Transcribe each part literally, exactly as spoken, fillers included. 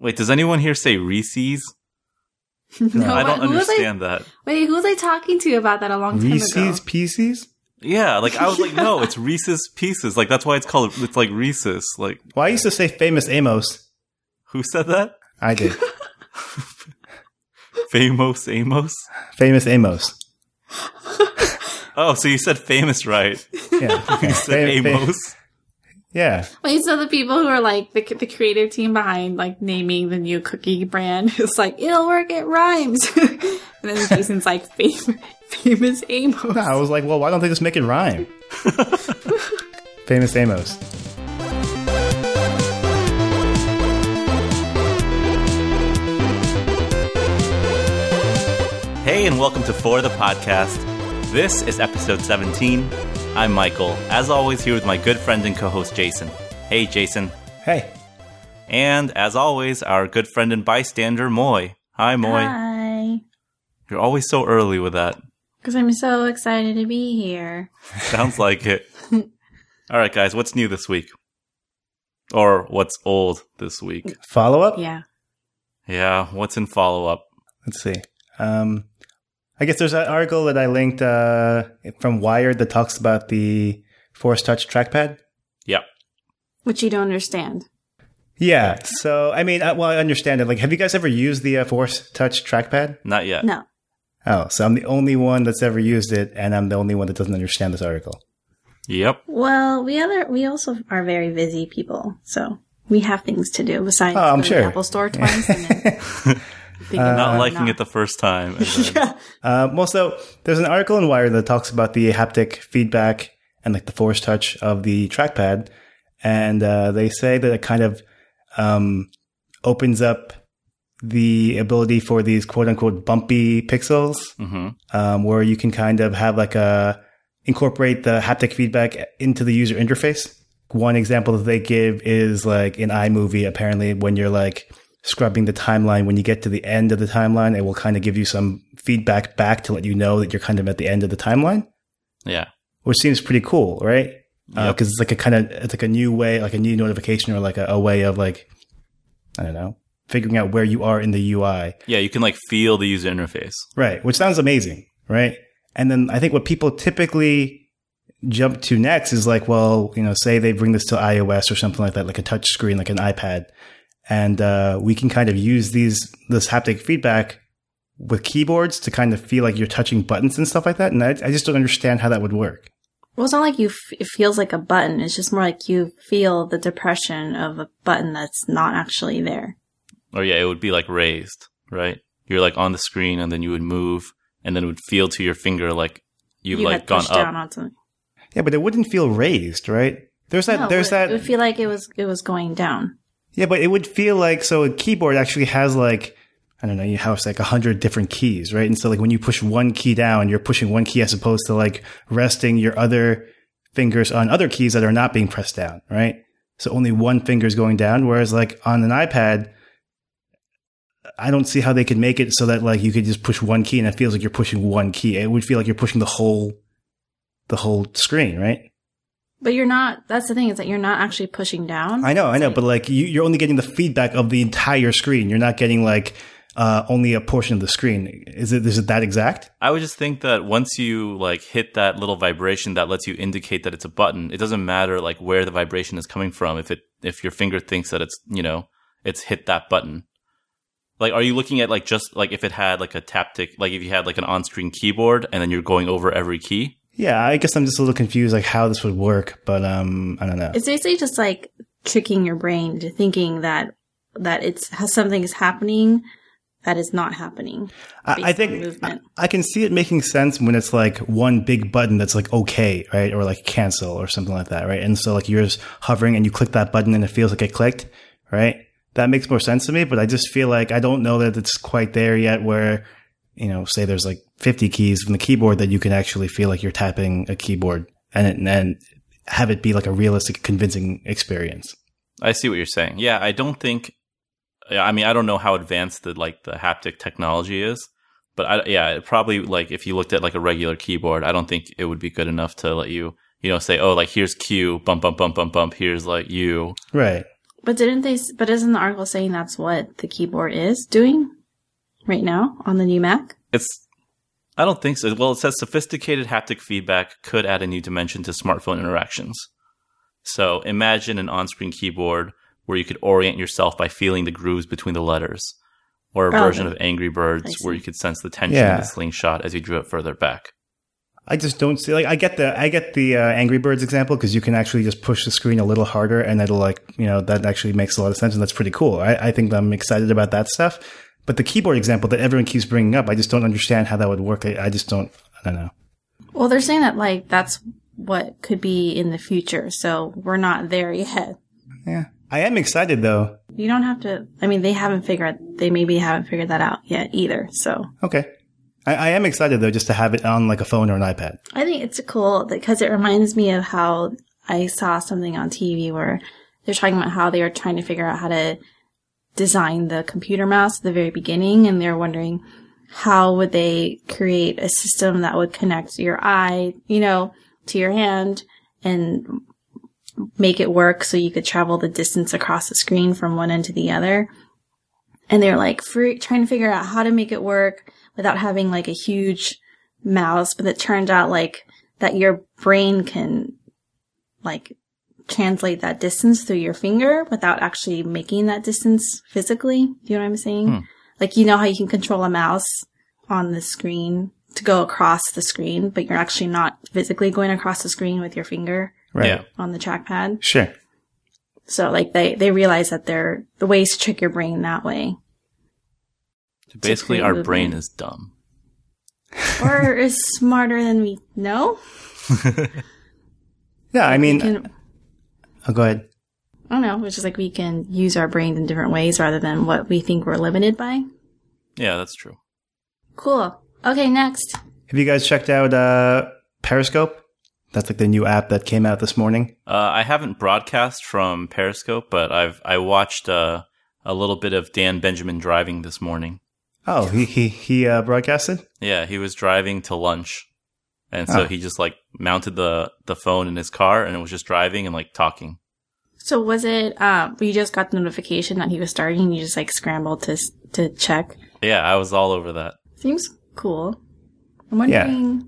Wait, does anyone here say Reese's? No, I don't understand I, that. Wait, who was I talking to about that a long time Reese's ago? Reese's Pieces? Yeah, like I was like, no, it's Reese's Pieces. Like that's why it's called. It's like Reese's. Like, well, I used to say Famous Amos. Who said that? I did. Famous Amos. Famous Amos. Oh, so you said famous, right? Yeah, okay. You said Fam- Amos. Fam- Yeah. Wait, so the people who are like the the creative team behind like naming the new cookie brand is like, it'll work, it rhymes. And then Jason's like, Fam- Famous Amos. No, I was like, well, why don't they just make it rhyme? Famous Amos. Hey, and welcome to For the Podcast. This is episode seventeen. I'm Michael, as always, here with my good friend and co-host, Jason. Hey, Jason. Hey. And, as always, our good friend and bystander, Moy. Hi, Moy. Hi. You're always so early with that. Because I'm so excited to be here. Sounds like it. All right, guys, what's new this week? Or what's old this week? Follow-up? Yeah. Yeah, what's in follow-up? Let's see. Um... I guess there's an article that I linked uh, from Wired that talks about the Force Touch trackpad. Yeah. Which you don't understand. Yeah. So, I mean, I, well, I understand it. Like, have you guys ever used the uh, Force Touch trackpad? Not yet. No. Oh, so I'm the only one that's ever used it, and I'm the only one that doesn't understand this article. Yep. Well, we other we also are very busy people, so we have things to do besides oh, I'm sure. the Apple Store twice and then... Uh, not liking not. it the first time. Yeah. Uh, well, so there's an article in Wired that talks about the haptic feedback and like the force touch of the trackpad. And uh, they say that it kind of um, opens up the ability for these quote unquote bumpy pixels, mm-hmm. um, where you can kind of have like a incorporate the haptic feedback into the user interface. One example that they give is like in iMovie, apparently when you're like, scrubbing the timeline, when you get to the end of the timeline, it will kind of give you some feedback back to let you know that you're kind of at the end of the timeline. Yeah. Which seems pretty cool, right? Because yep. uh, it's like a kind of, it's like a new way, like a new notification or like a, a way of like, I don't know, figuring out where you are in the U I. Yeah. You can like feel the user interface. Right. Which sounds amazing. Right. And then I think what people typically jump to next is like, well, you know, say they bring this to iOS or something like that, like a touch screen, like an iPad. And uh, we can kind of use these this haptic feedback with keyboards to kind of feel like you're touching buttons and stuff like that. And I, I just don't understand how that would work. Well, it's not like you f- it feels like a button. It's just more like you feel the depression of a button that's not actually there. Oh, yeah. It would be like raised, right? You're like on the screen and then you would move and then it would feel to your finger like you've you like gone up. Down on something. Yeah, but it wouldn't feel raised, right? There's that. No, there's it, that. It would feel like it was it was going down. Yeah, but it would feel like, so a keyboard actually has like, I don't know, you have like a hundred different keys, right? And so like when you push one key down, you're pushing one key as opposed to like resting your other fingers on other keys that are not being pressed down, right? So only one finger is going down. Whereas like on an iPad, I don't see how they could make it so that like you could just push one key and it feels like you're pushing one key. It would feel like you're pushing the whole, the whole screen, right? But you're not, that's the thing, is that you're not actually pushing down. I know, I know, but like you, you're only getting the feedback of the entire screen. You're not getting like uh, only a portion of the screen. Is it, is it that exact? I would just think that once you like hit that little vibration that lets you indicate that it's a button, it doesn't matter like where the vibration is coming from if it, if your finger thinks that it's, you know, it's hit that button. Like, are you looking at like just like if it had like a taptic, like if you had like an on-screen keyboard and then you're going over every key? Yeah, I guess I'm just a little confused, like, how this would work, but um, I don't know. It's basically just, like, tricking your brain into thinking that that it's something is happening that is not happening. I, I think I, I can see it making sense when it's, like, one big button that's, like, okay, right, or, like, cancel or something like that, right? And so, like, you're just hovering and you click that button and it feels like it clicked, right? That makes more sense to me, but I just feel like I don't know that it's quite there yet where, you know, say there's, like, fifty keys from the keyboard that you can actually feel like you're tapping a keyboard and then have it be like a realistic, convincing experience. I see what you're saying. Yeah, I don't think, I mean, I don't know how advanced the, like the haptic technology is, but I, yeah, it probably like if you looked at like a regular keyboard, I don't think it would be good enough to let you, you know, say, oh, like here's Q, bump, bump, bump, bump, bump. Here's like U. Right. But didn't they, but isn't the article saying that's what the keyboard is doing right now on the new Mac? It's, I don't think so. Well, it says sophisticated haptic feedback could add a new dimension to smartphone interactions. So imagine an on-screen keyboard where you could orient yourself by feeling the grooves between the letters, or a oh, version okay. of Angry Birds where you could sense the tension yeah. of the slingshot as you drew it further back. I just don't see, like, I get the I get the uh, Angry Birds example because you can actually just push the screen a little harder and it'll, like, you know, that actually makes a lot of sense and that's pretty cool. I, I think I'm excited about that stuff. But the keyboard example that everyone keeps bringing up, I just don't understand how that would work. I, I just don't, I don't know. Well, they're saying that, like, that's what could be in the future. So we're not there yet. Yeah. I am excited, though. You don't have to, I mean, they haven't figured, they maybe haven't figured that out yet either. So. Okay. I am excited, though, just to have it on, like, a phone or an iPad. I think it's cool because it reminds me of how I saw something on T V where they're talking about how they were trying to figure out how to design the computer mouse at the very beginning, and they're wondering how would they create a system that would connect your eye, you know, to your hand and make it work so you could travel the distance across the screen from one end to the other. And they're, like, free, trying to figure out how to make it work without having, like, a huge mouse. But it turned out, like, that your brain can, like, translate that distance through your finger without actually making that distance physically. Do you know what I'm saying? Hmm. Like, you know how you can control a mouse on the screen to go across the screen, but you're actually not physically going across the screen with your finger right. yeah. on the trackpad? Sure. So, like, they, they realize that they're the ways to trick your brain that way. So basically, our brain is dumb. Or is smarter than we know. Yeah, I mean... Can, oh, go ahead. I don't know. It's just like we can use our brains in different ways rather than what we think we're limited by. Yeah, that's true. Cool. Okay, next. Have you guys checked out uh, Periscope? That's like the new app that came out this morning. Uh, I haven't broadcast from Periscope, but I've I watched uh, a little bit of Dan Benjamin driving this morning. Oh, he he, he uh, broadcasted? Yeah, he was driving to lunch. And so oh. he just, like, mounted the, the phone in his car, and it was just driving and, like, talking. So was it, um, you just got the notification that he was starting, and you just, like, scrambled to to check? Yeah, I was all over that. Seems cool. I'm wondering... Yeah.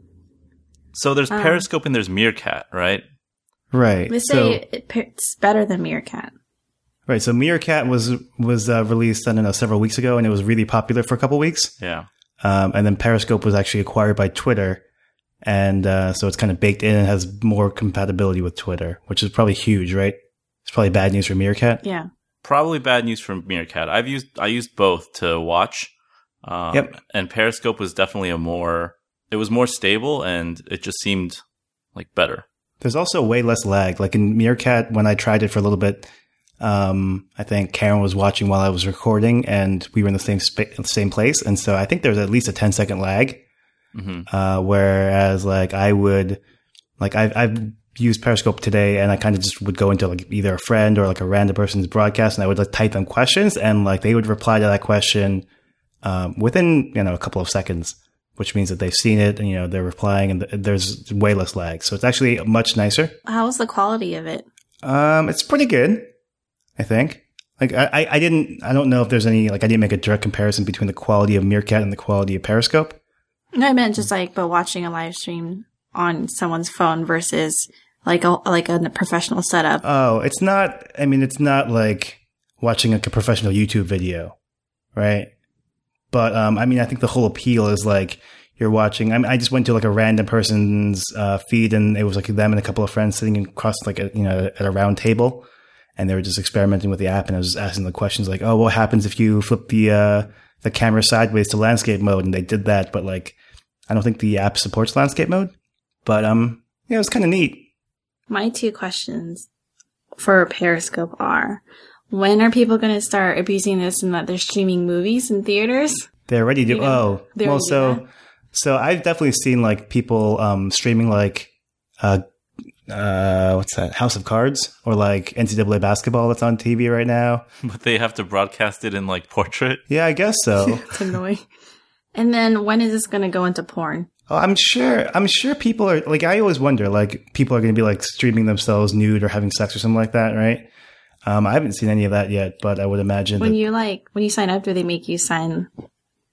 So there's um, Periscope and there's Meerkat, right? Right. Let's so, say it, it's better than Meerkat. Right, so Meerkat was was uh, released, I don't know, several weeks ago, and it was really popular for a couple weeks. Yeah. Um, and then Periscope was actually acquired by Twitter, and uh, so it's kind of baked in and has more compatibility with Twitter, which is probably huge, right? It's probably bad news for Meerkat. Yeah. Probably bad news for Meerkat. I've used I used both to watch. Um, yep. And Periscope was definitely a more it was more stable, and it just seemed like better. There's also way less lag. Like in Meerkat, when I tried it for a little bit. Um, I think Karen was watching while I was recording, and we were in the same sp- same place, and so I think there was at least a ten second lag. Mm-hmm. Uh, whereas, like, I would, like, I've, I've used Periscope today, and I kind of just would go into, like, either a friend or, like, a random person's broadcast, and I would, like, type them questions, and, like, they would reply to that question um, within, you know, a couple of seconds, which means that they've seen it, and, you know, they're replying, and th- there's way less lag, so it's actually much nicer. How's the quality of it? Um, it's pretty good. I think like I, I didn't, I don't know if there's any, like I didn't make a direct comparison between the quality of Meerkat and the quality of Periscope. No, I meant just like, but watching a live stream on someone's phone versus like a, like a professional setup. Oh, it's not, I mean, it's not like watching like a professional YouTube video. Right. But, um, I mean, I think the whole appeal is like you're watching, I mean, I just went to like a random person's uh, feed and it was like them and a couple of friends sitting across like a, you know, at a round table. And they were just experimenting with the app, and I was just asking the questions like, "Oh, what happens if you flip the uh, the camera sideways to landscape mode?" And they did that, but like, I don't think the app supports landscape mode. But um, yeah, it was kind of neat. My two questions for Periscope are: when are people going to start abusing this, and that they're streaming movies in theaters? They already do. You know, oh, well, so that. so I've definitely seen like people um, streaming like. Uh, Uh, what's that? House of Cards or like N C double A basketball that's on T V right now. But they have to broadcast it in like portrait. Yeah, I guess so. It's annoying. And then when is this going to go into porn? Oh, I'm sure. I'm sure people are like. I always wonder like people are going to be like streaming themselves nude or having sex or something like that, right? Um, I haven't seen any of that yet, but I would imagine when that you like when you sign up, do they make you sign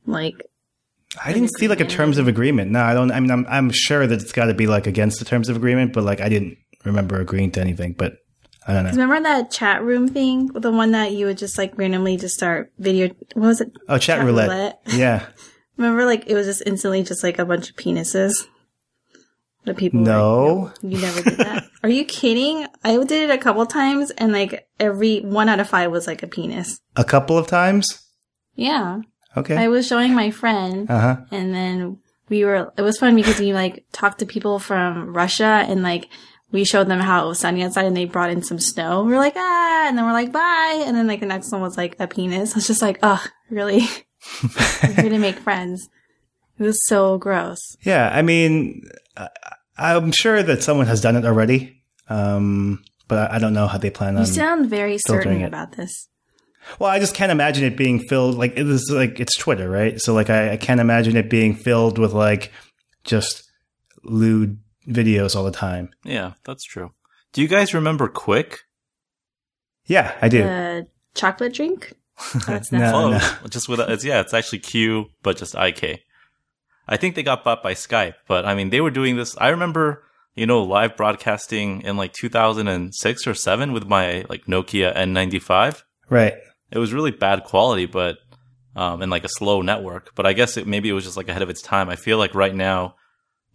like? I didn't see like a terms of agreement. No, I don't. I mean, I'm I'm sure that it's got to be like against the terms of agreement, but like I didn't remember agreeing to anything. But I don't know. Remember that chat room thing, the one that you would just like randomly just start video? What was it? Oh, chat, chat roulette. roulette. Yeah. Remember, like it was just instantly just like a bunch of penises. The people. No, like, no, you never did that. Are you kidding? I did it a couple times, and like every one out of five was like a penis. A couple of times. Yeah. Okay. I was showing my friend, uh-huh. and then we were, it was fun because we like talked to people from Russia and like we showed them how it was sunny outside and they brought in some snow. We were like, ah, and then we're like, bye. And then like the next one was like a penis. I was just like, oh, really? We're here to make friends. It was so gross. Yeah. I mean, I'm sure that someone has done it already. Um, but I don't know how they plan you on. You sound very certain it. about this. Well, I just can't imagine it being filled like it is like it's Twitter, right? So like I, I can't imagine it being filled with like just lewd videos all the time. Yeah, that's true. Do you guys remember Quick? Yeah, I do. The uh, chocolate drink? That's not no, no. Just with it's yeah, it's actually Q, but just I K. I think they got bought by Skype, but I mean they were doing this. I remember, you know, live broadcasting in like two thousand six or seven with my like Nokia N ninety-five. Right. It was really bad quality, but um, and like a slow network. But I guess it, maybe it was just like ahead of its time. I feel like right now,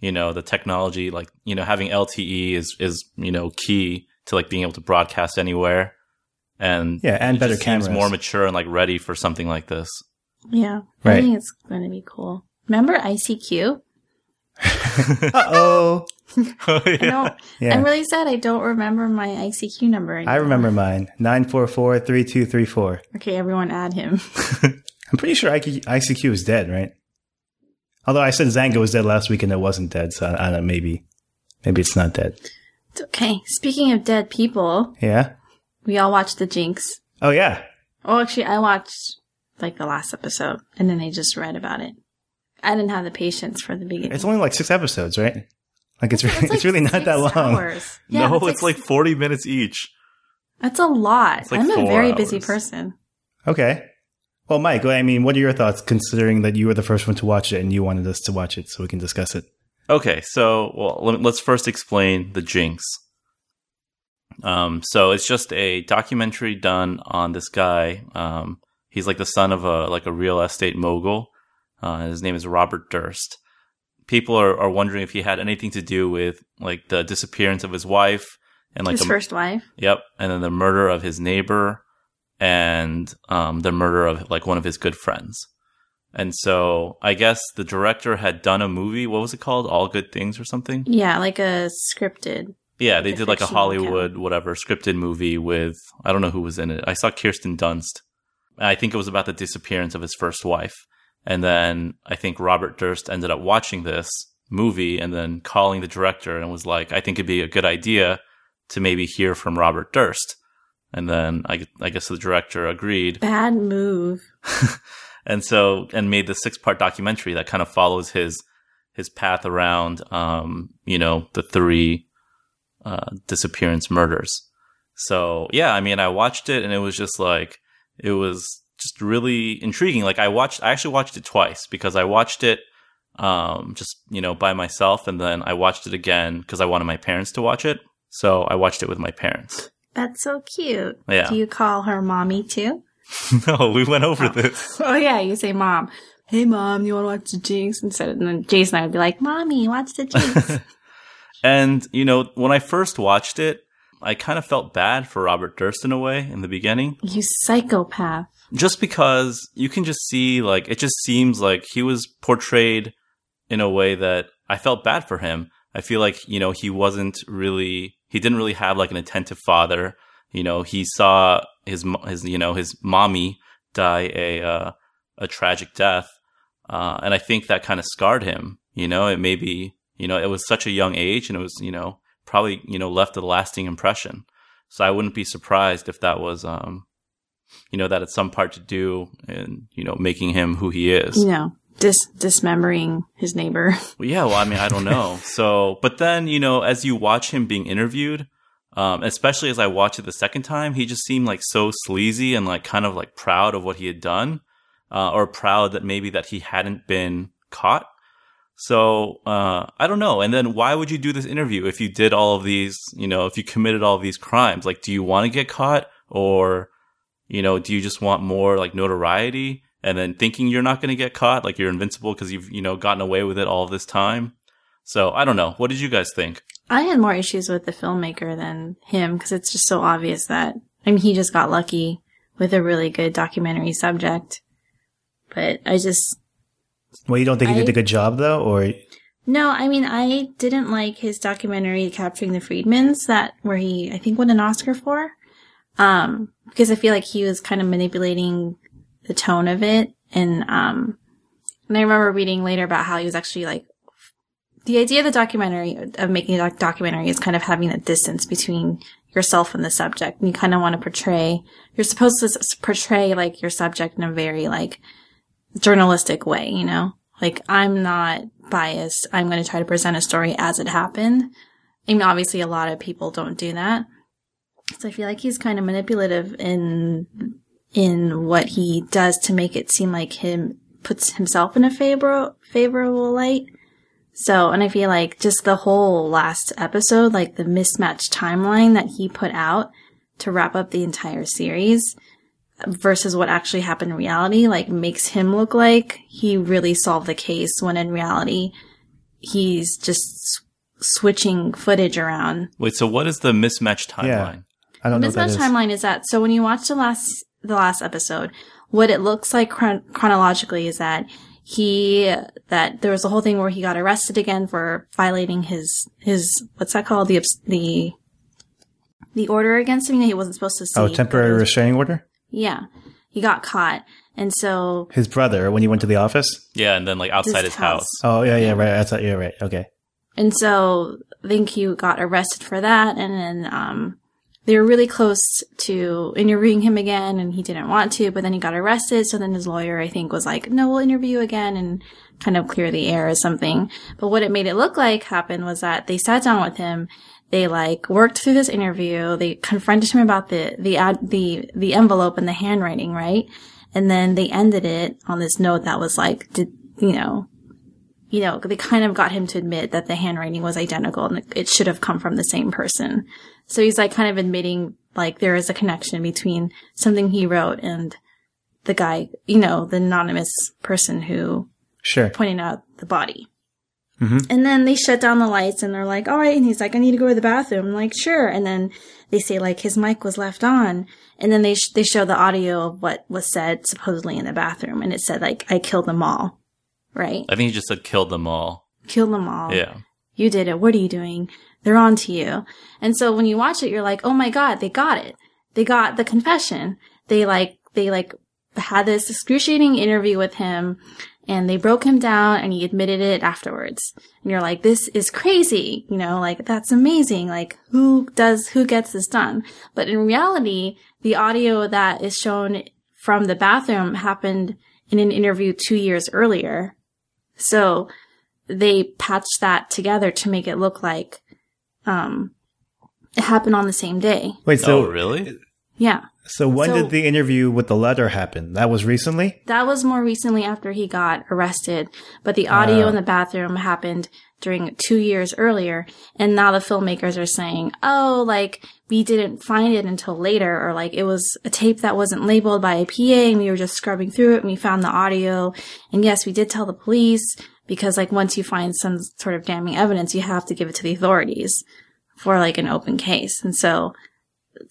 you know, the technology, like you know, having L T E is is you know key to like being able to broadcast anywhere. And yeah, and it better just cameras. Seems more mature and like ready for something like this. Yeah, right. I think it's going to be cool. Remember I C Q? Uh-oh. Oh, yeah. I don't, yeah. I'm really sad I don't remember my I C Q number anymore. I remember mine. nine four four, three two three four. Okay, everyone add him. I'm pretty sure I C Q is dead, right? Although I said Zanga was dead last week and it wasn't dead, so I don't know, maybe. Maybe it's not dead. It's okay. Speaking of dead people. Yeah? We all watched The Jinx. Oh, yeah. Oh, actually, I watched like the last episode and then I just read about it. I didn't have the patience for the beginning. It's only like six episodes, right? Like it's really, it's, like it's really not that long. Yeah, no, it's, it's like, like forty minutes each. That's a lot. Like I'm a very hours. busy person. Okay. Well, Mike, I mean, what are your thoughts considering that you were the first one to watch it and you wanted us to watch it so we can discuss it? Okay. So, well, let's first explain The Jinx. Um, so it's just a documentary done on this guy. Um, he's like the son of a like a real estate mogul. Uh, his name is Robert Durst. People are, are wondering if he had anything to do with like the disappearance of his wife and like his the, first wife. Yep, and then the murder of his neighbor and um, the murder of like one of his good friends. And so I guess the director had done a movie. What was it called? All Good Things or something? Yeah, like a scripted. Yeah, they did like a Hollywood account. whatever scripted movie with I don't know who was in it. I saw Kirsten Dunst. I think it was about the disappearance of his first wife. And then I think Robert Durst ended up watching this movie and then calling the director and was like, I think it'd be a good idea to maybe hear from Robert Durst. And then I, I guess the director agreed. Bad move. And so, and made the six-part documentary that kind of follows his his path around, um, you know, the three uh, disappearance murders. So, yeah, I mean, I watched it and it was just like, it was... just really intriguing. Like I watched, I actually watched it twice because I watched it um, just, you know, by myself. And then I watched it again because I wanted my parents to watch it. So I watched it with my parents. That's so cute. Yeah. Do you call her mommy too? No, we went over oh. this. Oh yeah. You say mom. Hey mom, you want to watch The Jinx? And, so, and then Jason and I would be like, mommy, watch The Jinx. And you know, when I first watched it, I kind of felt bad for Robert Durst in a way in the beginning. You psychopath. Just because you can just see, like, it just seems like he was portrayed in a way that I felt bad for him. I feel like, you know, he wasn't really, he didn't really have, like, an attentive father. You know, he saw his, his you know, his mommy die a uh, a tragic death. Uh, and I think that kind of scarred him. You know, it maybe, you know, it was such a young age and it was, you know, probably, you know, left a lasting impression. So I wouldn't be surprised if that was, um, you know, that had some part to do in, you know, making him who he is. You know, dis- dismembering his neighbor. Well, yeah, well, I mean, I don't know. So, but then, you know, as you watch him being interviewed, Um, especially as I watched it the second time, he just seemed like so sleazy and like kind of like proud of what he had done, uh, or proud that maybe that he hadn't been caught. So uh, I don't know. And then why would you do this interview if you did all of these, you know, if you committed all of these crimes? Like, do you want to get caught, or, you know, do you just want more like notoriety and then thinking you're not going to get caught, like you're invincible because you've, you know, gotten away with it all this time? So I don't know. What did you guys think? I had more issues with the filmmaker than him, because it's just so obvious that, I mean, he just got lucky with a really good documentary subject. But I just... Well, you don't think I, he did a good job, though? or No, I mean, I didn't like his documentary, Capturing the Freedmans, that where he, I think, won an Oscar for. Um, because I feel like he was kind of manipulating the tone of it. And, um, and I remember reading later about how he was actually, like, the idea of the documentary, of making a doc- documentary, is kind of having a distance between yourself and the subject. And you kind of want to portray, you're supposed to s- portray, like, your subject in a very, like, journalistic way, you know? Like, I'm not biased. I'm going to try to present a story as it happened. I mean, obviously, a lot of people don't do that. So I feel like he's kind of manipulative in, in what he does to make it seem like him puts himself in a favor- favorable light. So, and I feel like just the whole last episode, like the mismatched timeline that he put out to wrap up the entire series versus what actually happened in reality, like, makes him look like he really solved the case, when in reality, he's just switching footage around. Wait, so what is the mismatched timeline? Yeah. I don't know what that is. The mismatched timeline is that, so when you watch the last, the last episode, what it looks like chron- chronologically is that He, that there was a whole thing where he got arrested again for violating his, his, what's that called? The, the, the order against him that he wasn't supposed to see. Oh, temporary restraining order? Yeah. He got caught. And so. His brother, when he went to the office? Yeah. And then like outside his, his house. house. Oh, yeah, yeah, right. Outside, yeah, right. Okay. And so I think he got arrested for that. And then, um, they were really close to interviewing him again, and he didn't want to, but then he got arrested. So then his lawyer, I think, was like, no, we'll interview again and kind of clear the air or something. But what it made it look like happened was that they sat down with him. They like worked through this interview. They confronted him about the, the ad, the, the envelope and the handwriting, right? And then they ended it on this note that was like, did, you know, you know, they kind of got him to admit that the handwriting was identical and it should have come from the same person. So he's like kind of admitting like there is a connection between something he wrote and the guy, you know, the anonymous person who sure. pointed out the body. Mm-hmm. And then they shut down the lights and they're like, all right. And he's like, I need to go to the bathroom. I'm like, sure. And then they say like his mic was left on. And then they, sh- they show the audio of what was said supposedly in the bathroom. And it said like, I killed them all. Right. I think he just said, killed them all. Killed them all. Yeah. You did it. What are you doing? They're on to you. And so when you watch it, you're like, oh my God, they got it. They got the confession. They like, they like had this excruciating interview with him and they broke him down and he admitted it afterwards. And you're like, this is crazy. You know, like that's amazing. Like who does, who gets this done? But in reality, the audio that is shown from the bathroom happened in an interview two years earlier. So they patched that together to make it look like um, it happened on the same day. Wait, so oh, really? Yeah. So when so, did the interview with the letter happen? That was recently? That was more recently after he got arrested. But the audio uh, in the bathroom happened during two years earlier. And now the filmmakers are saying, oh, like we didn't find it until later. Or like it was a tape that wasn't labeled by a P A and we were just scrubbing through it and we found the audio. And yes, we did tell the police because like once you find some sort of damning evidence, you have to give it to the authorities for like an open case. And so...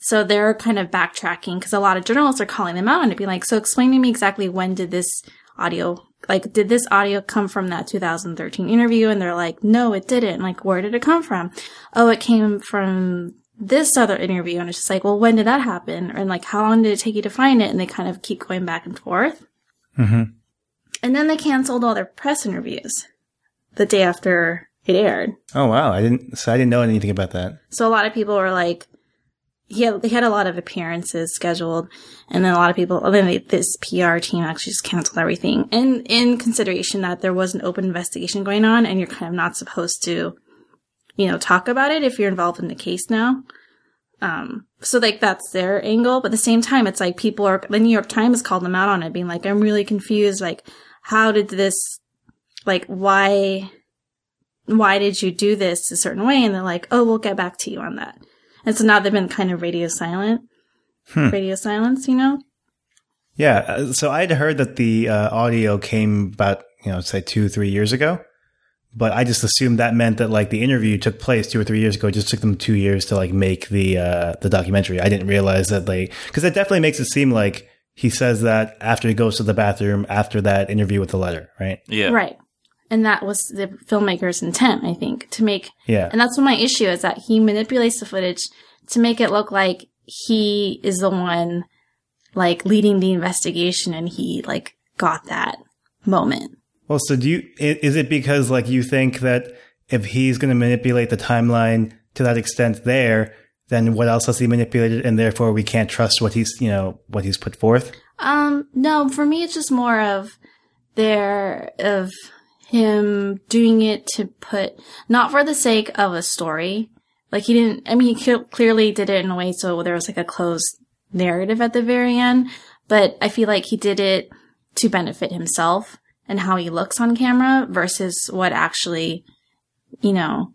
So they're kind of backtracking because a lot of journalists are calling them out and being like, so explain to me exactly when did this audio, like, did this audio come from that two thousand thirteen interview? And they're like, no, it didn't. Like, where did it come from? Oh, it came from this other interview. And it's just like, well, when did that happen? And like, how long did it take you to find it? And they kind of keep going back and forth. Mm-hmm. And then they canceled all their press interviews the day after it aired. Oh, wow. I didn't, so I didn't know anything about that. So a lot of people were like, He had, they had a lot of appearances scheduled, and then a lot of people, and then they, this P R team actually just canceled everything. And in consideration that there was an open investigation going on, and you're kind of not supposed to, you know, talk about it if you're involved in the case now. Um, so like that's their angle, but at the same time, it's like people are, the New York Times called them out on it being like, I'm really confused. Like, how did this, like, why, why did you do this a certain way? And they're like, oh, we'll get back to you on that. And so now they've been kind of radio silent, hmm. radio silence, you know? Yeah. So I'd heard that the uh, audio came about, you know, say two, three years ago. But I just assumed that meant that, like, the interview took place two or three years ago. It just took them two years to, like, make the uh, the documentary. I didn't realize that they – because that definitely makes it seem like he says that after he goes to the bathroom after that interview with the letter, right? Yeah. Right. And that was the filmmaker's intent, I think, to make – yeah. And that's what my issue is, that he manipulates the footage to make it look like he is the one, like, leading the investigation and he, like, got that moment. Well, so do you, is it because like you think that if he's going to manipulate the timeline to that extent there, then what else has he manipulated and therefore we can't trust what he's, you know, what he's put forth? Um, no, for me, it's just more of there, of him doing it to put, not for the sake of a story. Like he didn't, I mean, he clearly did it in a way so there was like a closed narrative at the very end, but I feel like he did it to benefit himself and how he looks on camera versus what actually, you know,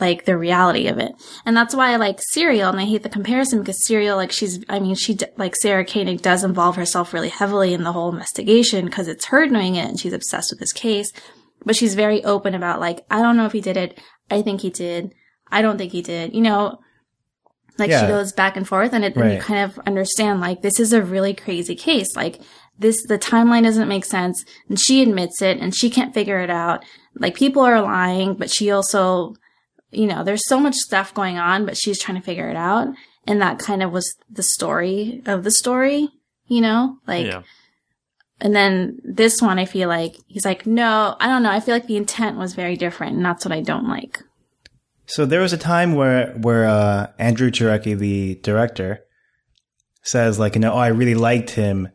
like the reality of it. And that's why I like Serial, and I hate the comparison because Serial, like she's, I mean, she, like Sarah Koenig does involve herself really heavily in the whole investigation because it's her doing it and she's obsessed with this case. But she's very open about like, I don't know if he did it. I think he did. I don't think he did. You know, like yeah. she goes back and forth and, it, right. and you kind of understand like this is a really crazy case. Like, This, the timeline doesn't make sense, and she admits it, and she can't figure it out. Like, people are lying, but she also, you know, there's so much stuff going on, but she's trying to figure it out. And that kind of was the story of the story, you know? Like, yeah. And then this one, I feel like, he's like, no, I don't know. I feel like the intent was very different, and that's what I don't like. So there was a time where, where uh, Andrew Chereki, the director, says, like, you know, oh, I really liked him.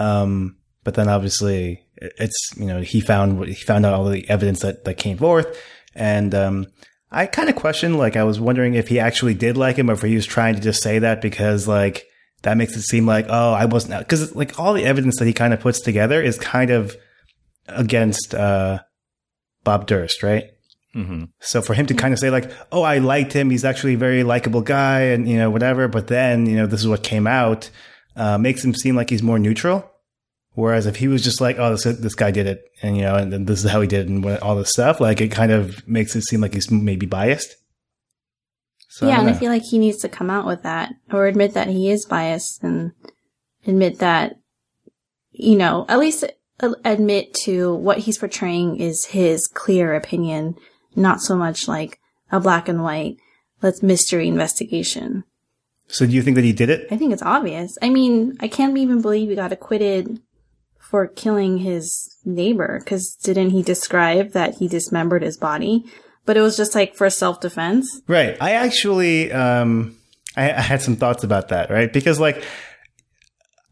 Um, but then obviously it's, you know, he found, he found out all the evidence that, that came forth. And, um, I kind of questioned, like, I was wondering if he actually did like him or if he was trying to just say that because like that makes it seem like, oh, I wasn't, cause like all the evidence that he kind of puts together is kind of against, uh, Bob Durst, right? Mm-hmm. So for him to kind of say like, oh, I liked him. He's actually a very likable guy and, you know, whatever. But then, you know, this is what came out. Uh, makes him seem like he's more neutral. Whereas if he was just like, oh, this, this guy did it. And, you know, and, and this is how he did it and all this stuff. Like, it kind of makes it seem like he's maybe biased. So, yeah, I and I feel like he needs to come out with that or admit that he is biased and admit that, you know, at least admit to what he's portraying is his clear opinion, not so much like a black and white, let's mystery investigation. So do you think that he did it? I think it's obvious. I mean, I can't even believe he got acquitted for killing his neighbor because didn't he describe that he dismembered his body? But it was just like for self-defense. Right. I actually um, I, I had some thoughts about that, right? Because like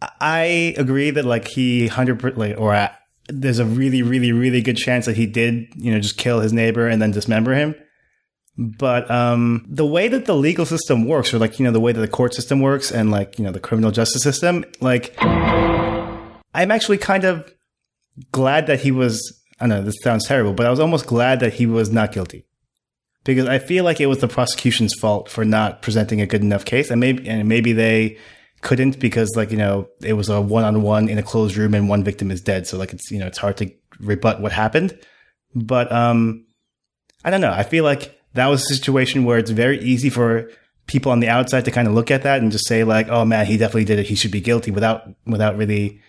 I agree that like he one hundred percent like, or I, there's a really, really, really good chance that he did, you know, just kill his neighbor and then dismember him. But um, the way that the legal system works or like, you know, the way that the court system works and like, you know, the criminal justice system, like I'm actually kind of glad that he was, I know this sounds terrible, but I was almost glad that he was not guilty because I feel like it was the prosecution's fault for not presenting a good enough case. And maybe, and maybe they couldn't because like, you know, it was a one-on-one in a closed room and one victim is dead. So like, it's, you know, it's hard to rebut what happened, but um, I don't know. I feel like that was a situation where it's very easy for people on the outside to kind of look at that and just say like, oh man, he definitely did it. He should be guilty without, without really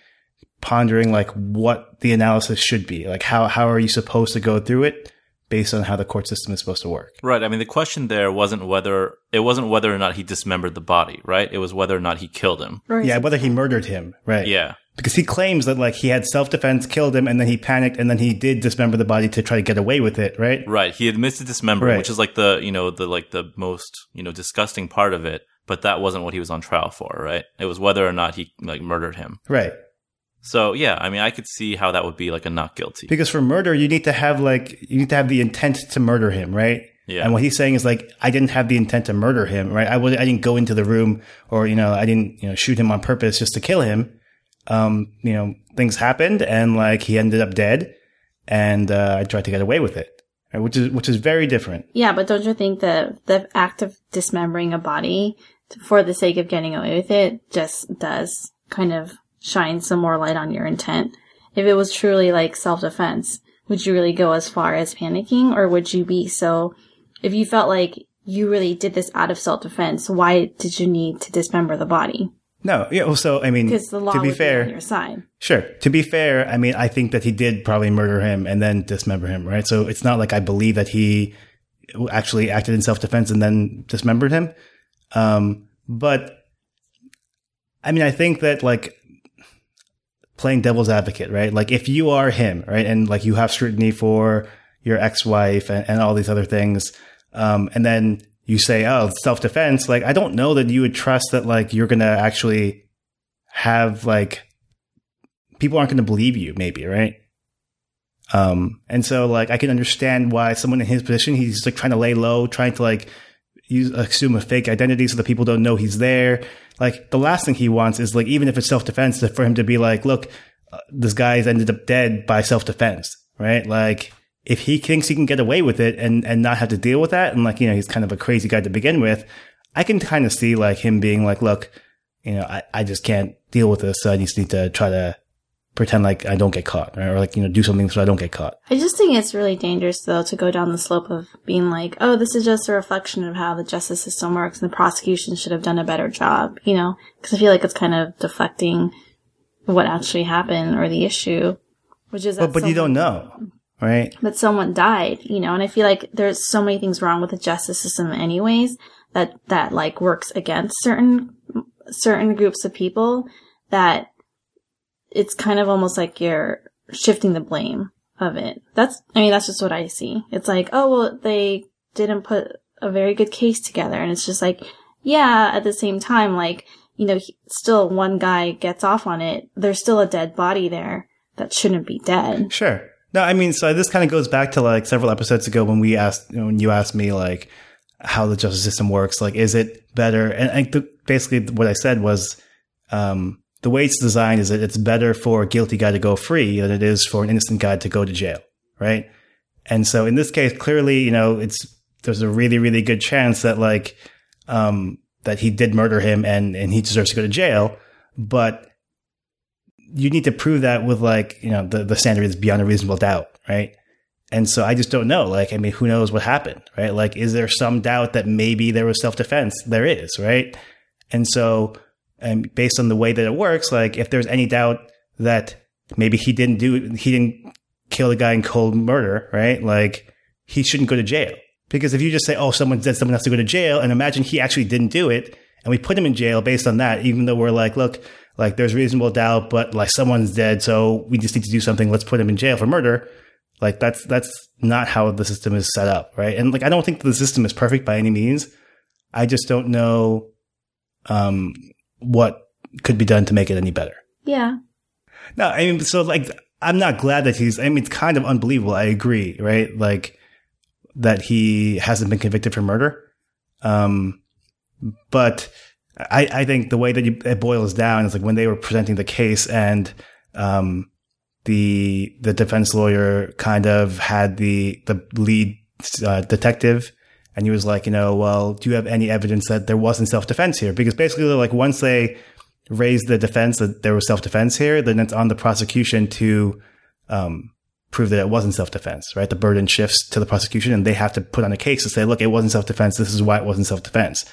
pondering like what the analysis should be. Like how, how are you supposed to go through it based on how the court system is supposed to work? Right. I mean, the question there wasn't whether it wasn't whether or not he dismembered the body, right? It was whether or not he killed him. Right. Yeah. Whether he murdered him. Right. Yeah. Because he claims that like he had self-defense, killed him, and then he panicked, and then he did dismember the body to try to get away with it, right? Right. He admits to dismembering, right. Which is like the you know the like the most you know disgusting part of it. But that wasn't what he was on trial for, right? It was whether or not he like murdered him, right? So yeah, I mean, I could see how that would be like a not guilty. Because for murder, you need to have like you need to have the intent to murder him, right? Yeah. And what he's saying is like, I didn't have the intent to murder him, right? I was, I didn't go into the room, or, you know, I didn't, you know, shoot him on purpose just to kill him. Um, you know, things happened and like he ended up dead, and uh, I tried to get away with it, right? Which is, which is very different. Yeah. But don't you think that the act of dismembering a body for the sake of getting away with it just does kind of shine some more light on your intent? If it was truly like self-defense, would you really go as far as panicking, or would you be so, if you felt like you really did this out of self-defense, why did you need to dismember the body? No. Yeah. Well, so, I mean, the law to be fair, be on your side. Sure. To be fair, I mean, I think that he did probably murder him and then dismember him, right? So it's not like I believe that he actually acted in self-defense and then dismembered him. Um, but I mean, I think that like playing devil's advocate, right? Like if you are him, right? And like you have scrutiny for your ex-wife and, and all these other things. Um, and then you say, oh, self-defense. Like, I don't know that you would trust that, like, you're going to actually have, like, people aren't going to believe you, maybe, right? Um, and so, like, I can understand why someone in his position, he's, like, trying to lay low, trying to, like, use, assume a fake identity so that people don't know he's there. Like, the last thing he wants is, like, even if it's self-defense, for him to be like, look, uh, this guy's ended up dead by self-defense, right? Like... if he thinks he can get away with it and, and not have to deal with that, and like, you know, he's kind of a crazy guy to begin with, I can kind of see like him being like, look, you know, I, I just can't deal with this. So I just need to try to pretend like I don't get caught, right? Or like, you know, do something so I don't get caught. I just think it's really dangerous though to go down the slope of being like, oh, this is just a reflection of how the justice system works and the prosecution should have done a better job, you know, because I feel like it's kind of deflecting what actually happened or the issue, which is. But, but you don't know. Right. But someone died, you know, and I feel like there's so many things wrong with the justice system anyways, that, that like works against certain, certain groups of people, that it's kind of almost like you're shifting the blame of it. That's, I mean, that's just what I see. It's like, oh, well, they didn't put a very good case together. And it's just like, yeah, at the same time, like, you know, he, still one guy gets off on it. There's still a dead body there that shouldn't be dead. Sure. No, I mean, so this kind of goes back to like several episodes ago when we asked, you know, when you asked me like how the justice system works, like, is it better? And I th- basically what I said was um, the way it's designed is that it's better for a guilty guy to go free than it is for an innocent guy to go to jail. Right. And so in this case, clearly, you know, it's, there's a really, really good chance that like um, that he did murder him and, and he deserves to go to jail. But you need to prove that with like, you know, the, the standard is beyond a reasonable doubt, right? And so I just don't know. Like, I mean, who knows what happened, right? Like, is there some doubt that maybe there was self-defense? There is, right? And so and based on the way that it works, like if there's any doubt that maybe he didn't do, he didn't kill the guy in cold murder, right? Like he shouldn't go to jail, because if you just say, oh, someone said someone has to go to jail, and imagine he actually didn't do it, and we put him in jail based on that, even though we're like, look, like, there's reasonable doubt, but, like, someone's dead, so we just need to do something. Let's put him in jail for murder. Like, that's that's not how the system is set up, right? And, like, I don't think the system is perfect by any means. I just don't know um, what could be done to make it any better. Yeah. No, I mean, so, like, I'm not glad that he's – I mean, it's kind of unbelievable. I agree, right? Like, that he hasn't been convicted for murder. Um, but – I, I think the way that you, it boils down is like when they were presenting the case and um, the the defense lawyer kind of had the the lead uh, detective, and he was like, you know, well, do you have any evidence that there wasn't self-defense here? Because basically, like once they raise the defense that there was self-defense here, then it's on the prosecution to um, prove that it wasn't self-defense, right? The burden shifts to the prosecution, and they have to put on a case to say, look, it wasn't self-defense. This is why it wasn't self-defense.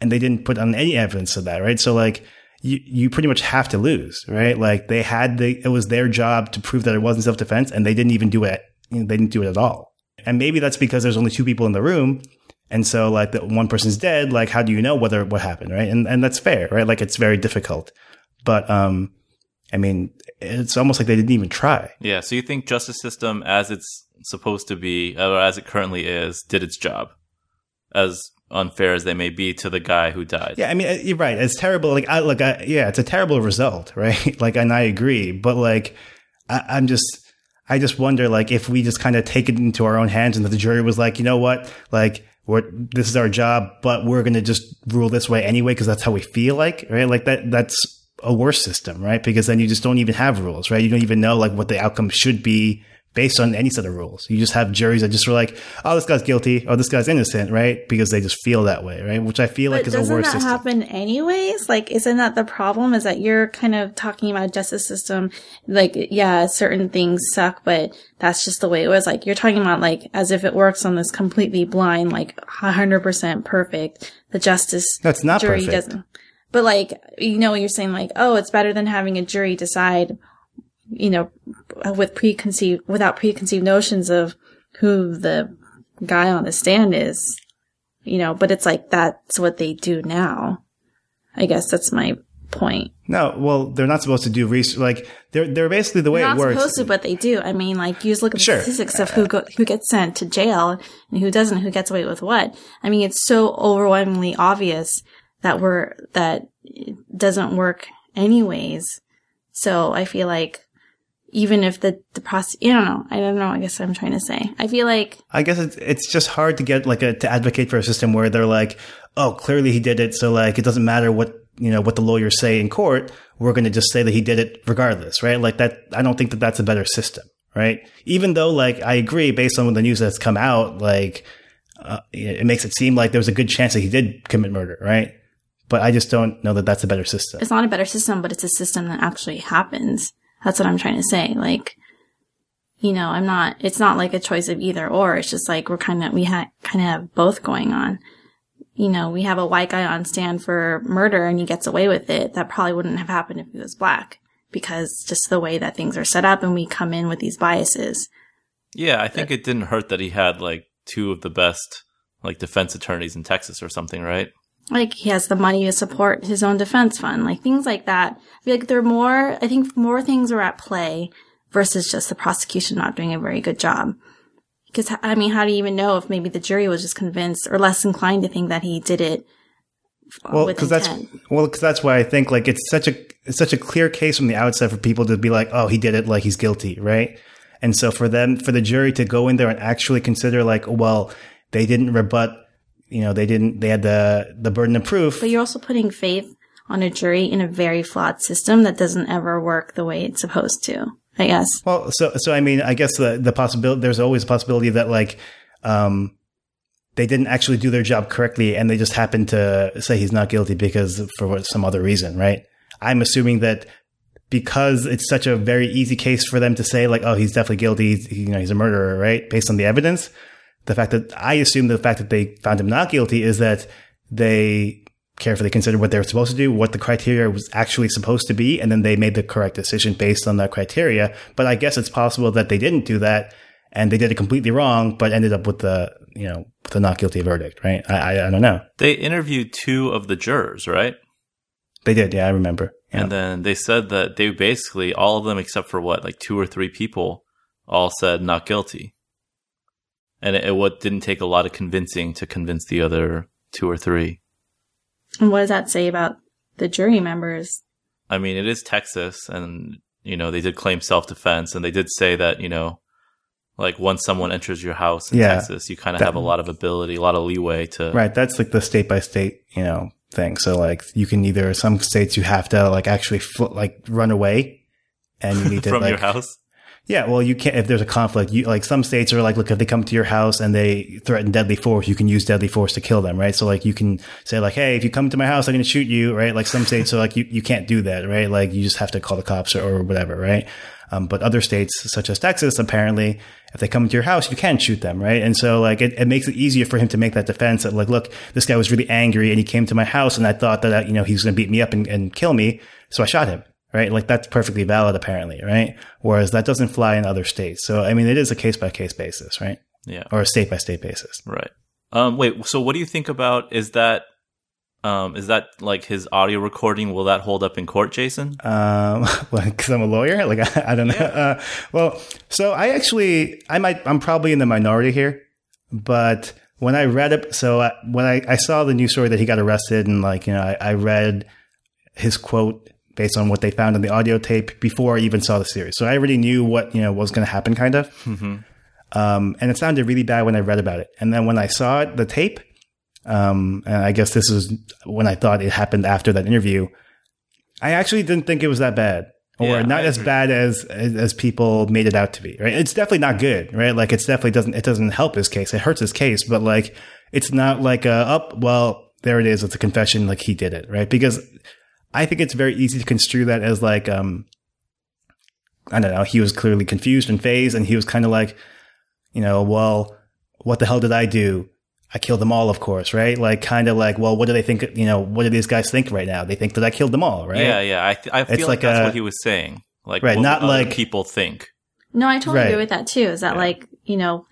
And they didn't put on any evidence of that, right? So, like, you, you pretty much have to lose, right? Like, they had the, it was their job to prove that it wasn't self-defense, and they didn't even do it. You know, they didn't do it at all. And maybe that's because there's only two people in the room. And so, like, the one person's dead. Like, how do you know whether what happened, right? And and that's fair, right? Like, it's very difficult. But, um, I mean, it's almost like they didn't even try. Yeah. So, you think justice system as it's supposed to be, or as it currently is, did its job as unfair as they may be to the guy who died? Yeah, I mean, you're right. It's terrible. Like, I look, I, yeah, it's a terrible result, right? Like, and I agree, but like, I, I'm just, I just wonder, like, if we just kind of take it into our own hands and that the jury was like, you know what, like, we're, this is our job, but we're going to just rule this way anyway because that's how we feel like, right? Like, that that's a worse system, right? Because then you just don't even have rules, right? You don't even know, like, what the outcome should be based on any set of rules. You just have juries that just were like, oh, this guy's guilty, or this guy's innocent, right? Because they just feel that way, right? Which I feel but like is a worse system. Doesn't that happen anyways? Like, isn't that the problem? Is that you're kind of talking about a justice system, like, yeah, certain things suck, but that's just the way it was. Like, you're talking about, like, as if it works on this completely blind, like, one hundred percent perfect, the justice That's not jury perfect. Doesn't. But, like, you know, you're saying, like, oh, it's better than having a jury decide, you know, with preconceived, without preconceived notions of who the guy on the stand is, you know, but it's like, that's what they do now. I guess that's my point. No, well, they're not supposed to do research. Like, they're, they're basically the way it works. They're not supposed to, but they do. I mean, like, you just look at the sure. statistics of who go, who gets sent to jail and who doesn't, who gets away with what. I mean, it's so overwhelmingly obvious that we're, that it doesn't work anyways. So I feel like, even if the, the process, I don't know. I don't know. I guess what I'm trying to say. I feel like. I guess it's, it's just hard to get like a, to advocate for a system where they're like, oh, clearly he did it. So like, it doesn't matter what, you know, what the lawyers say in court. We're going to just say that he did it regardless. Right. Like that. I don't think that that's a better system. Right. Even though like, I agree based on the news that's come out, like uh, it makes it seem like there was a good chance that he did commit murder. Right. But I just don't know that that's a better system. It's not a better system, but it's a system that actually happens. That's what I'm trying to say. Like, you know, I'm not, it's not like a choice of either or. It's just like we're kind of, we ha- kind of have both going on. You know, we have a white guy on stand for murder and he gets away with it. That probably wouldn't have happened if he was black because just the way that things are set up and we come in with these biases. Yeah, I think but, it didn't hurt that he had like two of the best like defense attorneys in Texas or something, right? Like, he has the money to support his own defense fund, like things like that. I feel like there are more, I think more things are at play versus just the prosecution not doing a very good job. Because, I mean, how do you even know if maybe the jury was just convinced or less inclined to think that he did it well, with intent? That's, well, because that's why I think, like, it's such a it's such a clear case from the outset for people to be like, oh, he did it, like, he's guilty, right? And so for them, for the jury to go in there and actually consider, like, well, they didn't rebut, you know, they didn't, they had the, the burden of proof. But you're also putting faith on a jury in a very flawed system that doesn't ever work the way it's supposed to, I guess. Well, so, so I mean, I guess the, the possibility, there's always a possibility that like, um, they didn't actually do their job correctly and they just happened to say he's not guilty because for some other reason, right? I'm assuming that because it's such a very easy case for them to say like, oh, he's definitely guilty. He's, you know, he's a murderer, right? Based on the evidence. The fact that I assume the fact that they found him not guilty is that they carefully considered what they were supposed to do, what the criteria was actually supposed to be, and then they made the correct decision based on that criteria. But I guess it's possible that they didn't do that and they did it completely wrong, but ended up with the, you know, with the not guilty verdict, right? I, I, I don't know. They interviewed two of the jurors, right? They did. Yeah, I remember. Yeah. And then they said that they basically, all of them except for what, like two or three people all said not guilty. And it, it didn't take a lot of convincing to convince the other two or three. And what does that say about the jury members? I mean, it is Texas, and, you know, they did claim self-defense, and they did say that, you know, like, once someone enters your house in yeah, Texas, you kind of have a lot of ability, a lot of leeway to... Right, that's like the state-by-state, you know, thing. So, like, you can either... Some states you have to, like, actually, fl- like, run away, and you need to, From like, your house? Yeah, well, you can't, if there's a conflict, you, like some states are like, look, if they come to your house and they threaten deadly force, you can use deadly force to kill them, right? So like you can say like, hey, if you come to my house, I'm going to shoot you, right? Like some states are like, you, you can't do that, right? Like you just have to call the cops or, or whatever, right? Um, but other states such as Texas, apparently, if they come to your house, you can shoot them, right? And so like it, it makes it easier for him to make that defense that like, look, this guy was really angry and he came to my house and I thought that, you know, he was going to beat me up and, and kill me. So I shot him. Right? Like that's perfectly valid apparently, right? Whereas that doesn't fly in other states. So, I mean, it is a case-by-case basis, right? Yeah. Or a state-by-state basis. Right. Um, wait, so what do you think about, is that, um, is that like his audio recording, will that hold up in court, Jason? Um, because I'm a lawyer? Like, I, I don't know. Yeah. Uh, well, so I actually, I might, I'm probably in the minority here, but when I read it, so I, when I, I saw the news story that he got arrested and like, you know, I, I read his quote based on what they found in the audio tape before I even saw the series. So I already knew what, you know, was going to happen, kind of. Mm-hmm. Um, and it sounded really bad when I read about it. And then when I saw it, the tape, um, and I guess this is when I thought it happened after that interview, I actually didn't think it was that bad, or yeah, not as bad as, as, as people made it out to be. Right. It's definitely not good. Right. Like it's definitely doesn't, it doesn't help his case. It hurts his case, but like, it's not like a, up, oh, well, there it is. It's a confession. Like he did it. Right. Because I think it's very easy to construe that as like, um, I don't know. He was clearly confused and phased, and he was kind of like, you know, well, what the hell did I do? I killed them all, of course, right? Like, kind of like, well, what do they think? You know, what do these guys think right now? They think that I killed them all, right? Yeah, yeah. I, th- I feel it's like, like that's a, what he was saying. Like, right, what not like people think. No, I totally right. agree with that too. Is that yeah. like, you know,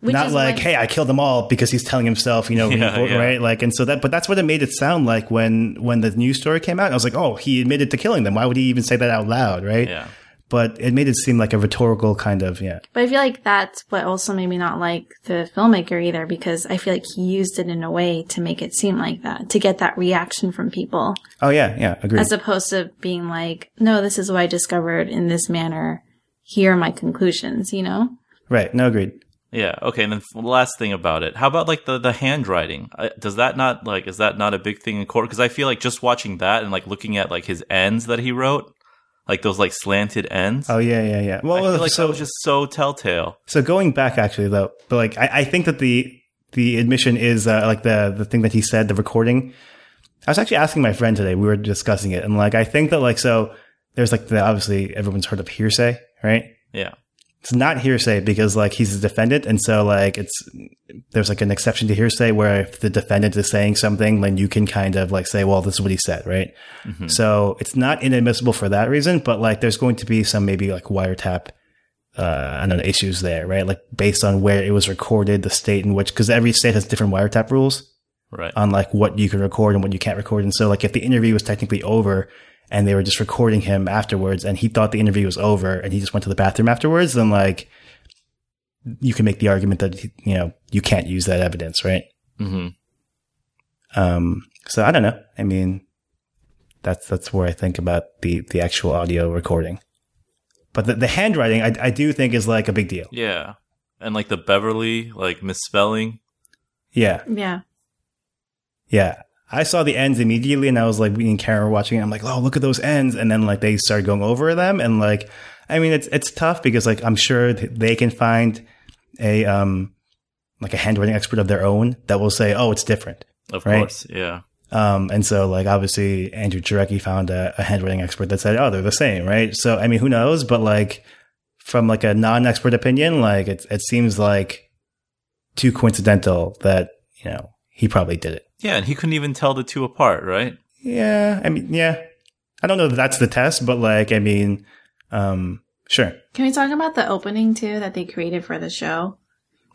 which not is like, like, hey, I killed them all, because he's telling himself, you know, yeah, right? Yeah. Like, and so that, but that's what it made it sound like when when the news story came out. I was like, oh, he admitted to killing them. Why would he even say that out loud, right? Yeah. But it made it seem like a rhetorical kind of, yeah. But I feel like that's what also made me not like the filmmaker either, because I feel like he used it in a way to make it seem like that, to get that reaction from people. Oh, yeah, yeah, agreed. As opposed to being like, no, this is what I discovered in this manner. Here are my conclusions, you know? Right, no, agreed. Yeah, okay, and then the last thing about it. How about, like, the, the handwriting? Does that not, like, is that not a big thing in court? Because I feel like just watching that and, like, looking at, like, his ends that he wrote... Like those like slanted ends. Oh yeah, yeah, yeah. Well, I feel like so, that was just so telltale. So going back actually though, but like I, I think that the the admission is uh, like the the thing that he said, the recording. I was actually asking my friend today. We were discussing it, and like I think that like so there's like the, obviously everyone's heard of hearsay, right? Yeah. It's not hearsay because like he's a defendant, and so like it's there's like an exception to hearsay where if the defendant is saying something, then you can kind of like say, well, this is what he said, right? Mm-hmm. So it's not inadmissible for that reason, but like there's going to be some maybe like wiretap, uh, I don't know, issues there, right? Like based on where it was recorded, the state in which, because every state has different wiretap rules, right? On like what you can record and what you can't record, and so like if the interview was technically over. And they were just recording him afterwards, and he thought the interview was over, and he just went to the bathroom afterwards. Then, like, you can make the argument that you know you can't use that evidence, right? Mm-hmm. Um. So I don't know. I mean, that's that's where I think about the the actual audio recording, but the, the handwriting I, I do think is like a big deal. Yeah, and like the Beverly like misspelling. Yeah. Yeah. Yeah. I saw the ends immediately, and I was like, we and Karen were watching it. I'm like, oh, look at those ends. And then like they started going over them. And like, I mean, it's, it's tough because like, I'm sure they can find a, um, like a handwriting expert of their own that will say, oh, it's different. Of right? course. Yeah. Um, and so like, obviously Andrew Jarecki found a, a handwriting expert that said, oh, they're the same. Right. So, I mean, who knows, but like from like a non-expert opinion, like it, it seems like too coincidental that, you know, he probably did it. Yeah, and he couldn't even tell the two apart, right? Yeah, I mean, yeah. I don't know if that's the test, but, like, I mean, um, sure. Can we talk about the opening, too, that they created for the show?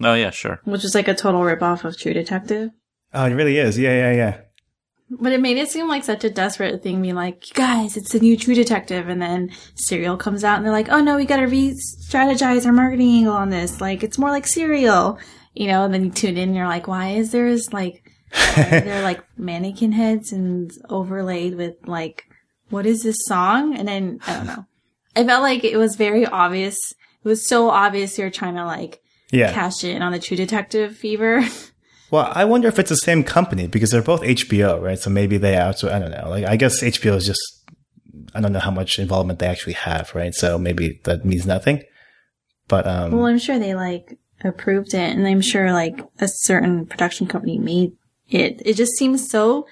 Oh, yeah, sure. Which is, like, a total ripoff of True Detective. Oh, it really is. Yeah, yeah, yeah. But it made it seem like such a desperate thing, being like, you guys, it's the new True Detective. And then Serial comes out, and they're like, oh, no, we got to re-strategize our marketing angle on this. Like, it's more like Serial. You know, and then you tune in, and you're like, why is there this, like... they're like mannequin heads and overlaid with like, what is this song? And then I don't know. I felt like it was very obvious. It was so obvious you're trying to like yeah. cash in on the True Detective fever. Well, I wonder if it's the same company because they're both H B O, right? So maybe they outsource. I don't know. Like, I guess H B O is just I don't know how much involvement they actually have, right? So maybe that means nothing. But um, well, I'm sure they like approved it, and I'm sure like a certain production company made. It it just seems so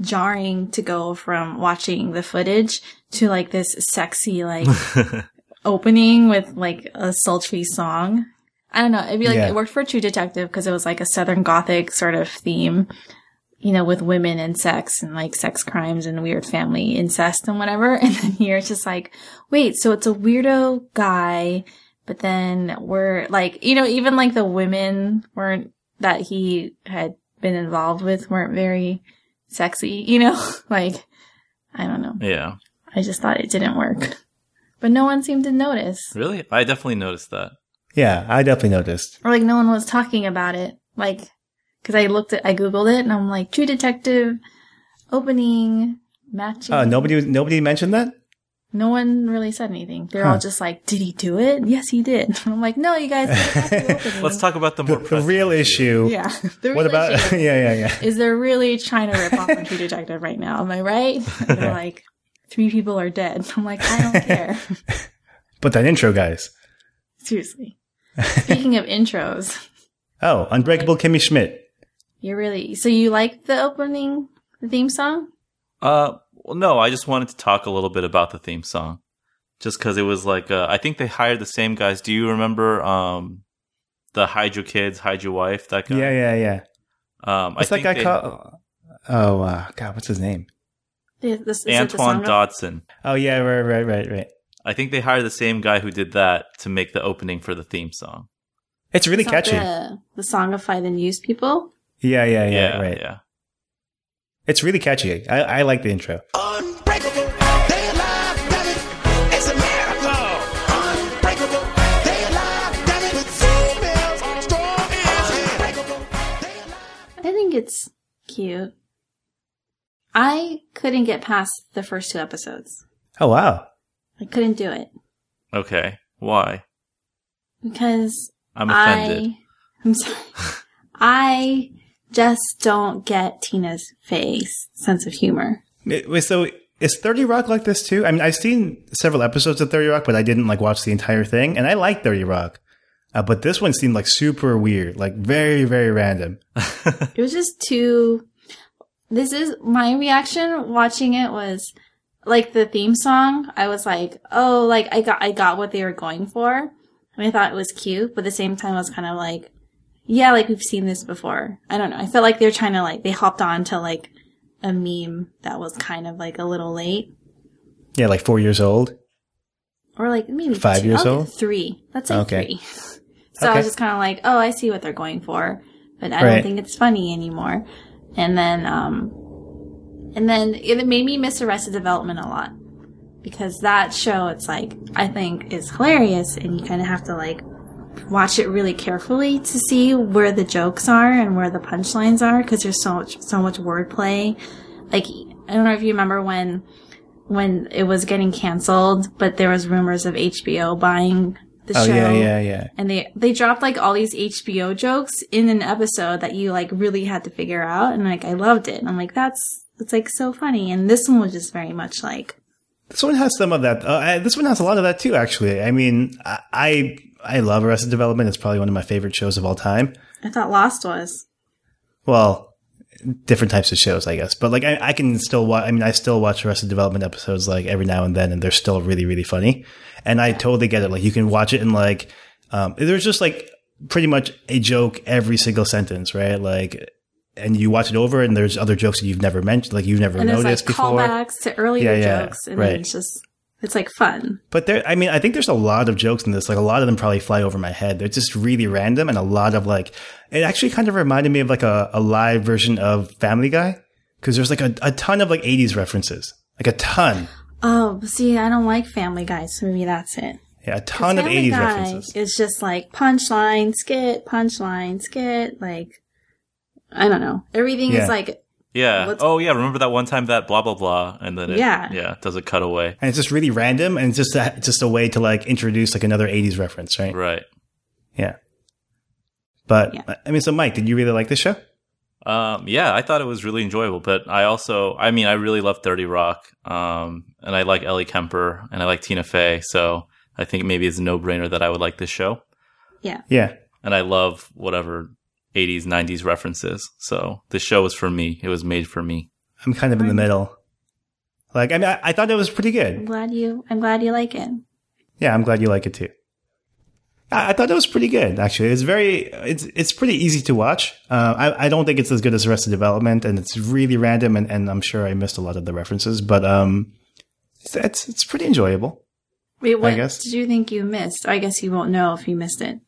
jarring to go from watching the footage to like this sexy like opening with like a sultry song. I don't know. It'd be like yeah. it worked for True Detective because it was like a Southern Gothic sort of theme, you know, with women and sex and like sex crimes and weird family incest and whatever. And then here it's just like, wait, so it's a weirdo guy, but then we're like, you know, even like the women weren't that he had. Been involved with weren't very sexy, you know? Like, I don't know. Yeah. I just thought it didn't work. But no one seemed to notice. Really? I definitely noticed that. Yeah, I definitely noticed. Or like no one was talking about it. Like, because I looked at, I Googled it and I'm like, True Detective opening matching. Uh, nobody nobody mentioned that? No one really said anything. They're huh. all just like, did he do it? Yes, he did. And I'm like, no, you guys. Let's talk about the more the, the real issue. Yeah. The real what about? Issue yeah, yeah, yeah. Is they're really trying to rip off on True Detective right now? Am I right? And they're like, three people are dead. I'm like, I don't care. But that intro, guys. Seriously. Speaking of intros. Oh, Unbreakable like, Kimmy Schmidt. You're really so you like the opening, the theme song? Uh. Well, no, I just wanted to talk a little bit about the theme song, just because it was like uh, I think they hired the same guys. Do you remember um, the hide your kids, hide your wife? That guy. Yeah, yeah, yeah. Um, what's I that think guy they... called? Oh uh, God, what's his name? Yeah, this, is Antoine Dodson. Oh yeah, right, right, right, right. I think they hired the same guy who did that to make the opening for the theme song. It's really it's catchy. The, the songify the news people. Yeah, yeah, yeah, yeah right, yeah. It's really catchy. I, I like the intro. Unbreakable, they alive, damn it. It's a miracle. Unbreakable, they alive, damn it. Unbreakable, they alive. I think it's cute. I couldn't get past the first two episodes. Oh, wow. I couldn't do it. Okay. Why? Because I'm offended. I, I'm sorry. I... just don't get Tina's face sense of humor. Wait, so is thirty Rock like this too? I mean, I've seen several episodes of thirty Rock, but I didn't like watch the entire thing. And I like thirty Rock, uh, but this one seemed like super weird, like very, very random. It was just too. This is my reaction watching it was like the theme song. I was like, oh, like I got, I got what they were going for, and I thought it was cute. But at the same time, I was kind of like. Yeah, like we've seen this before. I don't know. I feel like they're trying to like they hopped on to like a meme that was kind of like a little late. Yeah, like four years old, or like maybe five two. years I'll old, three. Let's say okay. three. So okay. I was just kind of like, oh, I see what they're going for, but I right. don't think it's funny anymore. And then, um, and then it made me miss Arrested Development a lot because that show, it's like I think is hilarious, and you kind of have to like. Watch it really carefully to see where the jokes are and where the punchlines are because there's so much so much wordplay. Like I don't know if you remember when when it was getting canceled, but there was rumors of H B O buying the oh, show. Oh yeah, yeah, yeah. And they they dropped like all these H B O jokes in an episode that you like really had to figure out. And like I loved it. And I'm like that's it's like so funny. And this one was just very much like this one has some of that. Uh, I, this one has a lot of that too. Actually, I mean I. I I love Arrested Development. It's probably one of my favorite shows of all time. I thought Lost was. Well, different types of shows, I guess. But like, I, I can still watch. I mean, I still watch Arrested Development episodes like every now and then, and they're still really, really funny. And I totally get it. Like, you can watch it and like, um, there's just like pretty much a joke every single sentence, right? Like, and you watch it over, and there's other jokes that you've never mentioned, like you've never and there's noticed like before. Callbacks to earlier yeah, yeah, jokes, and right. then it's just. It's like fun. But there, I mean, I think there's a lot of jokes in this. Like a lot of them probably fly over my head. They're just really random and a lot of like, it actually kind of reminded me of like a, a live version of Family Guy. Cause there's like a, a ton of like eighties references, like a ton. Oh, see, I don't like Family Guy. So maybe that's it. Yeah. A ton of eighties references. It's just like punchline, skit, punchline, skit. Like, I don't know. Everything yeah. is like. Yeah. What's oh, yeah. Remember that one time that blah blah blah, and then it, yeah, yeah, does a cutaway, and it's just really random, and it's just a, just a way to like introduce like another eighties reference, right? Right. Yeah. But yeah. I mean, so Mike, did you really like this show? Um, yeah, I thought it was really enjoyable, but I also, I mean, I really love thirty Rock, um, and I like Ellie Kemper, and I like Tina Fey, so I think maybe it's a no-brainer that I would like this show. Yeah. Yeah. And I love whatever. eighties, nineties references. So the show was for me. It was made for me. I'm kind of in the middle. Like I mean, I, I thought it was pretty good. I'm glad you. I'm glad you like it. Yeah, I'm glad you like it too. I, I thought it was pretty good. Actually, it's very. It's it's pretty easy to watch. Uh, I I don't think it's as good as Arrested Development, and it's really random. And, and I'm sure I missed a lot of the references, but um, it's it's, it's pretty enjoyable. Wait, what I guess. Did you think you missed? I guess you won't know if you missed it.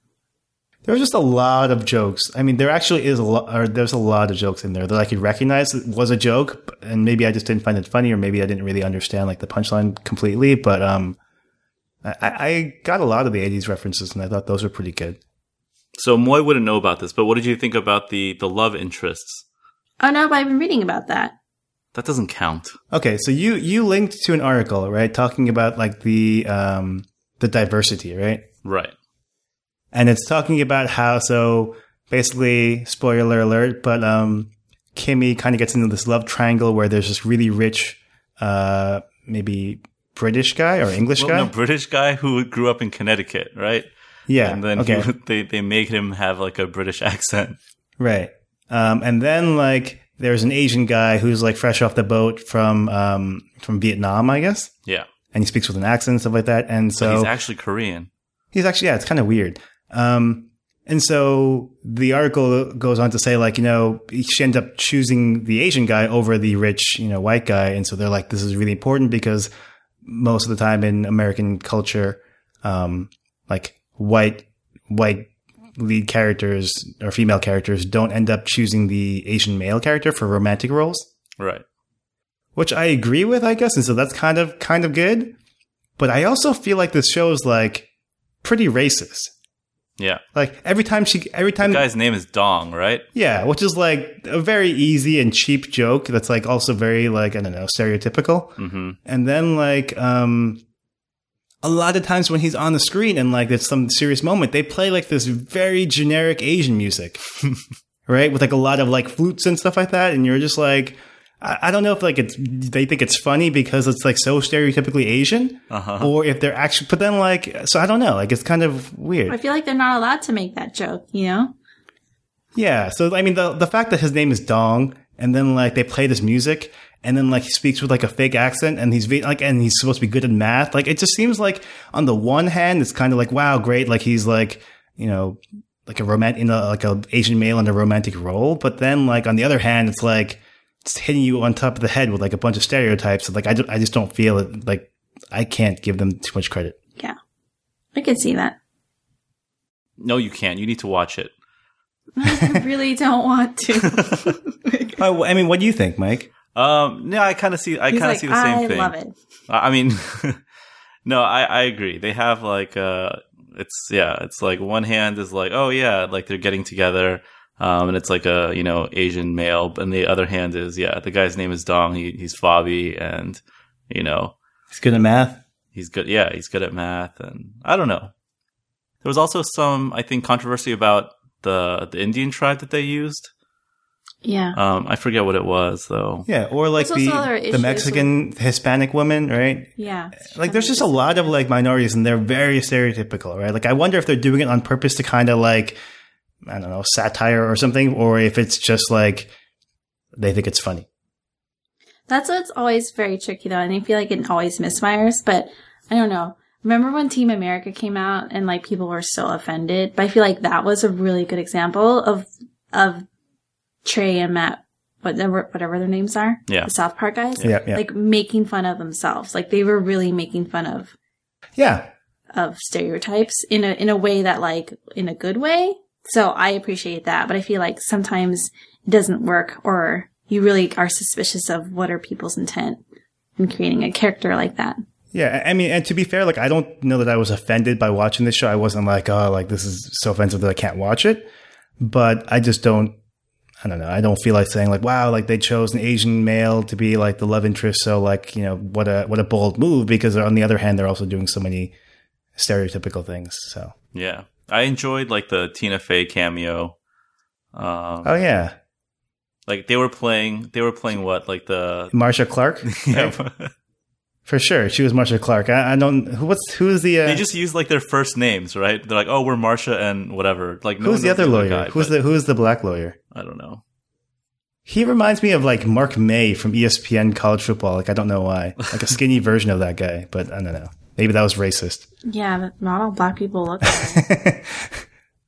There was just a lot of jokes. I mean, there actually is a lot, or there's a lot of jokes in there that I could recognize was a joke, and maybe I just didn't find it funny, or maybe I didn't really understand like the punchline completely. But um, I, I got a lot of the eighties references, and I thought those were pretty good. So Moy wouldn't know about this, but what did you think about the the love interests? Oh no, but I've been reading about that. That doesn't count. Okay, so you, you linked to an article, right, talking about like the um, the diversity, right? Right. And it's talking about how, so basically, spoiler alert, but um, Kimmy kind of gets into this love triangle where there's this really rich, uh, maybe British guy or English well, guy? No, British guy who grew up in Connecticut, right? Yeah. And then okay. he, they, they make him have like a British accent. Right. Um, and then like... there's an Asian guy who's like fresh off the boat from um, from Vietnam, I guess. Yeah. And he speaks with an accent and stuff like that. And so but he's actually Korean. He's actually, yeah, it's kind of weird. Um, and so the article goes on to say, like, you know, she ended up choosing the Asian guy over the rich, you know, white guy. And so they're like, this is really important because most of the time in American culture, um, like white, white, lead characters or female characters don't end up choosing the Asian male character for romantic roles. Right. Which I agree with, I guess. And so that's kind of, kind of good. But I also feel like this show is like pretty racist. Yeah. Like every time she, every time the guy's name is Dong, right? Yeah. Which is like a very easy and cheap joke. That's like also very like, I don't know, stereotypical. Mm-hmm. And then like, um, a lot of times when he's on the screen and like there's some serious moment, they play like this very generic Asian music, right? With like a lot of like flutes and stuff like that. And you're just like, I, I don't know if like it's, they think it's funny because it's like so stereotypically Asian uh-huh. or if they're actually, but then like, so I don't know, like it's kind of weird. I feel like they're not allowed to make that joke, you know? Yeah. So, I mean, the, the fact that his name is Dong and then like they play this music. And then, like, he speaks with, like, a fake accent, and he's, like, and he's supposed to be good at math. Like, it just seems like, on the one hand, it's kind of like, wow, great. Like, he's, like, you know, like a romantic, you know, like a Asian male in a romantic role. But then, like, on the other hand, it's, like, it's hitting you on top of the head with, like, a bunch of stereotypes. So, like, I, do, I just don't feel it. Like, I can't give them too much credit. Yeah. I can see that. No, you can't. You need to watch it. I really don't want to. I, I mean, what do you think, Mike? Um, no, I kind of see, I kind of like, see the same I thing. I love it. I mean, no, I, I agree. They have like, uh, it's, yeah, it's like one hand is like, oh yeah, like they're getting together. Um, and it's like a, you know, Asian male. And the other hand is, yeah, the guy's name is Dong. He, he's Fabi and, you know. He's good at math. He's good. Yeah. He's good at math. And I don't know. There was also some, I think, controversy about the, the Indian tribe that they used. Yeah. Um, I forget what it was, though. Yeah, or like the, the Mexican with... Hispanic woman, right? Yeah. Like there's just a lot of like minorities and they're very stereotypical, right? Like I wonder if they're doing it on purpose to kind of like, I don't know, satire or something, or if it's just like they think it's funny. That's what's always very tricky, though, and I feel like it always misfires, but I don't know. Remember when Team America came out and like people were so offended? But I feel like that was a really good example of of Trey and Matt, whatever, whatever their names are, yeah. The South Park guys, yeah, yeah. Like making fun of themselves. Like they were really making fun of, yeah, of stereotypes in a in a way that like in a good way. So I appreciate that, but I feel like sometimes it doesn't work, or you really are suspicious of what are people's intent in creating a character like that. Yeah, I mean, and to be fair, like I don't know that I was offended by watching this show. I wasn't like, oh, like this is so offensive that I can't watch it. But I just don't. I don't know. I don't feel like saying like, wow, like they chose an Asian male to be like the love interest. So like, you know, what a, what a bold move, because on the other hand, they're also doing so many stereotypical things. So, yeah, I enjoyed like the Tina Fey cameo. Um, oh yeah. Like they were playing, they were playing what? Like the Marcia Clark. Yeah. Right? For sure. She was Marcia Clark. I, I don't, who, what's, who is the, uh, they just use like their first names, right? They're like, oh, we're Marcia and whatever. Like, no who's the other lawyer? Guy, who's the, who's the black lawyer? I don't know. He reminds me of like Mark May from E S P N college football. Like, I don't know why. Like a skinny version of that guy, but I don't know. Maybe that was racist. Yeah, but not all black people look like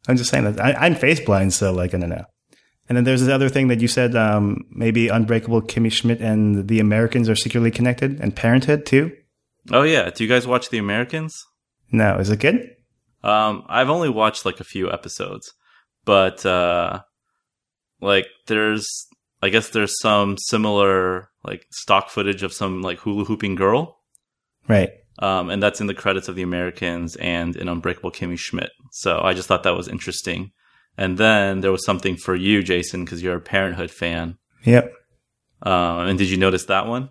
I'm just saying that. I, I'm face blind, so like, I don't know. And then there's this other thing that you said, um, maybe Unbreakable Kimmy Schmidt and The Americans are secretly connected, and Parenthood too. Oh, yeah. Do you guys watch The Americans? No. Is it good? Um, I've only watched like a few episodes, but uh, like there's, I guess there's some similar like stock footage of some like hula hooping girl. Right. Um, and that's in the credits of The Americans and in Unbreakable Kimmy Schmidt. So I just thought that was interesting. And then there was something for you, Jason, because you're a Parenthood fan. Yep. Uh, and did you notice that one?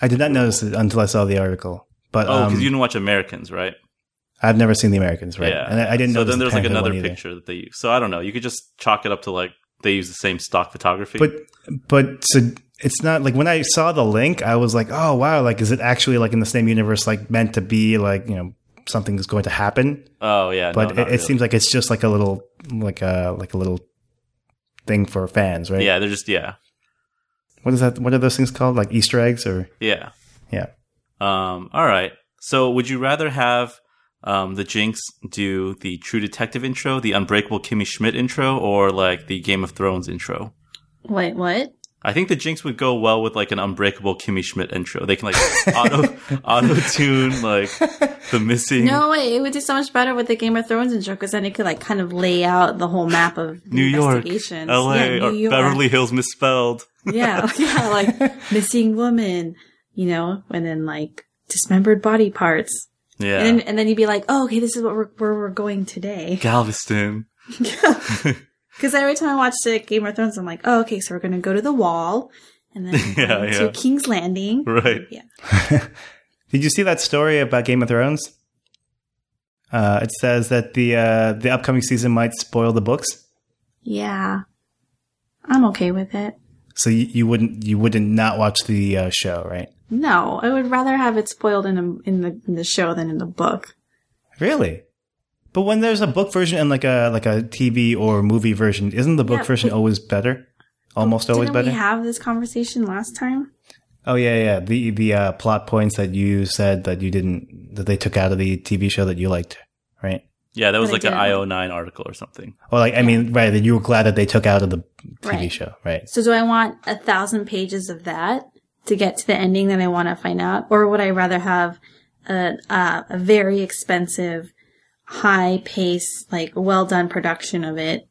I did not notice it until I saw the article. But oh, because um, you didn't watch Americans, right? I've never seen The Americans, right? Yeah. And I, I didn't know. So then there's the like another picture that they use. So I don't know. You could just chalk it up to like they use the same stock photography. But but so it's not like when I saw the link, I was like, oh wow, like is it actually like in the same universe, like meant to be like, you know, something's going to happen? Oh yeah. But no, it, really. it seems like it's just like a little like a like a little thing for fans, right? Yeah, they're just yeah. What is that? What are those things called? Like Easter eggs or yeah. Yeah. Um, all right. So would you rather have Um, the Jinx do the True Detective intro, the Unbreakable Kimmy Schmidt intro, or like the Game of Thrones intro? Wait, what? I think the Jinx would go well with like an Unbreakable Kimmy Schmidt intro. They can like auto auto tune like the missing. No, wait, it would do so much better with the Game of Thrones intro because then it could like kind of lay out the whole map of New York, L A, yeah, New or York. Beverly Hills misspelled. yeah, yeah, like missing woman, you know, and then like dismembered body parts. Yeah, and then, and then you'd be like, "Oh, okay, this is what we're, where we're going today." Galveston. Because every time I watched it, Game of Thrones, I'm like, "Oh, okay, so we're going to go to the Wall, and then yeah, yeah. to King's Landing." Right. Yeah. Did you see that story about Game of Thrones? Uh, it says that the uh, the upcoming season might spoil the books. Yeah, I'm okay with it. So you, you wouldn't you wouldn't not watch the uh, show, right? No, I would rather have it spoiled in a, in the in the show than in the book. Really? But when there's a book version and like a like a T V or movie version, isn't the book yeah, version always better? Almost always better? Didn't we have this conversation last time? Oh yeah, yeah. The the uh, plot points that you said that you didn't that they took out of the T V show that you liked, right? Yeah, that was but like an I O nine article or something. Well, like I mean, right? That you were glad that they took out of the T V right. show, right? So do I want a thousand pages of that to get to the ending that I want to find out? Or would I rather have a, uh, a very expensive, high-paced, like, well-done production of it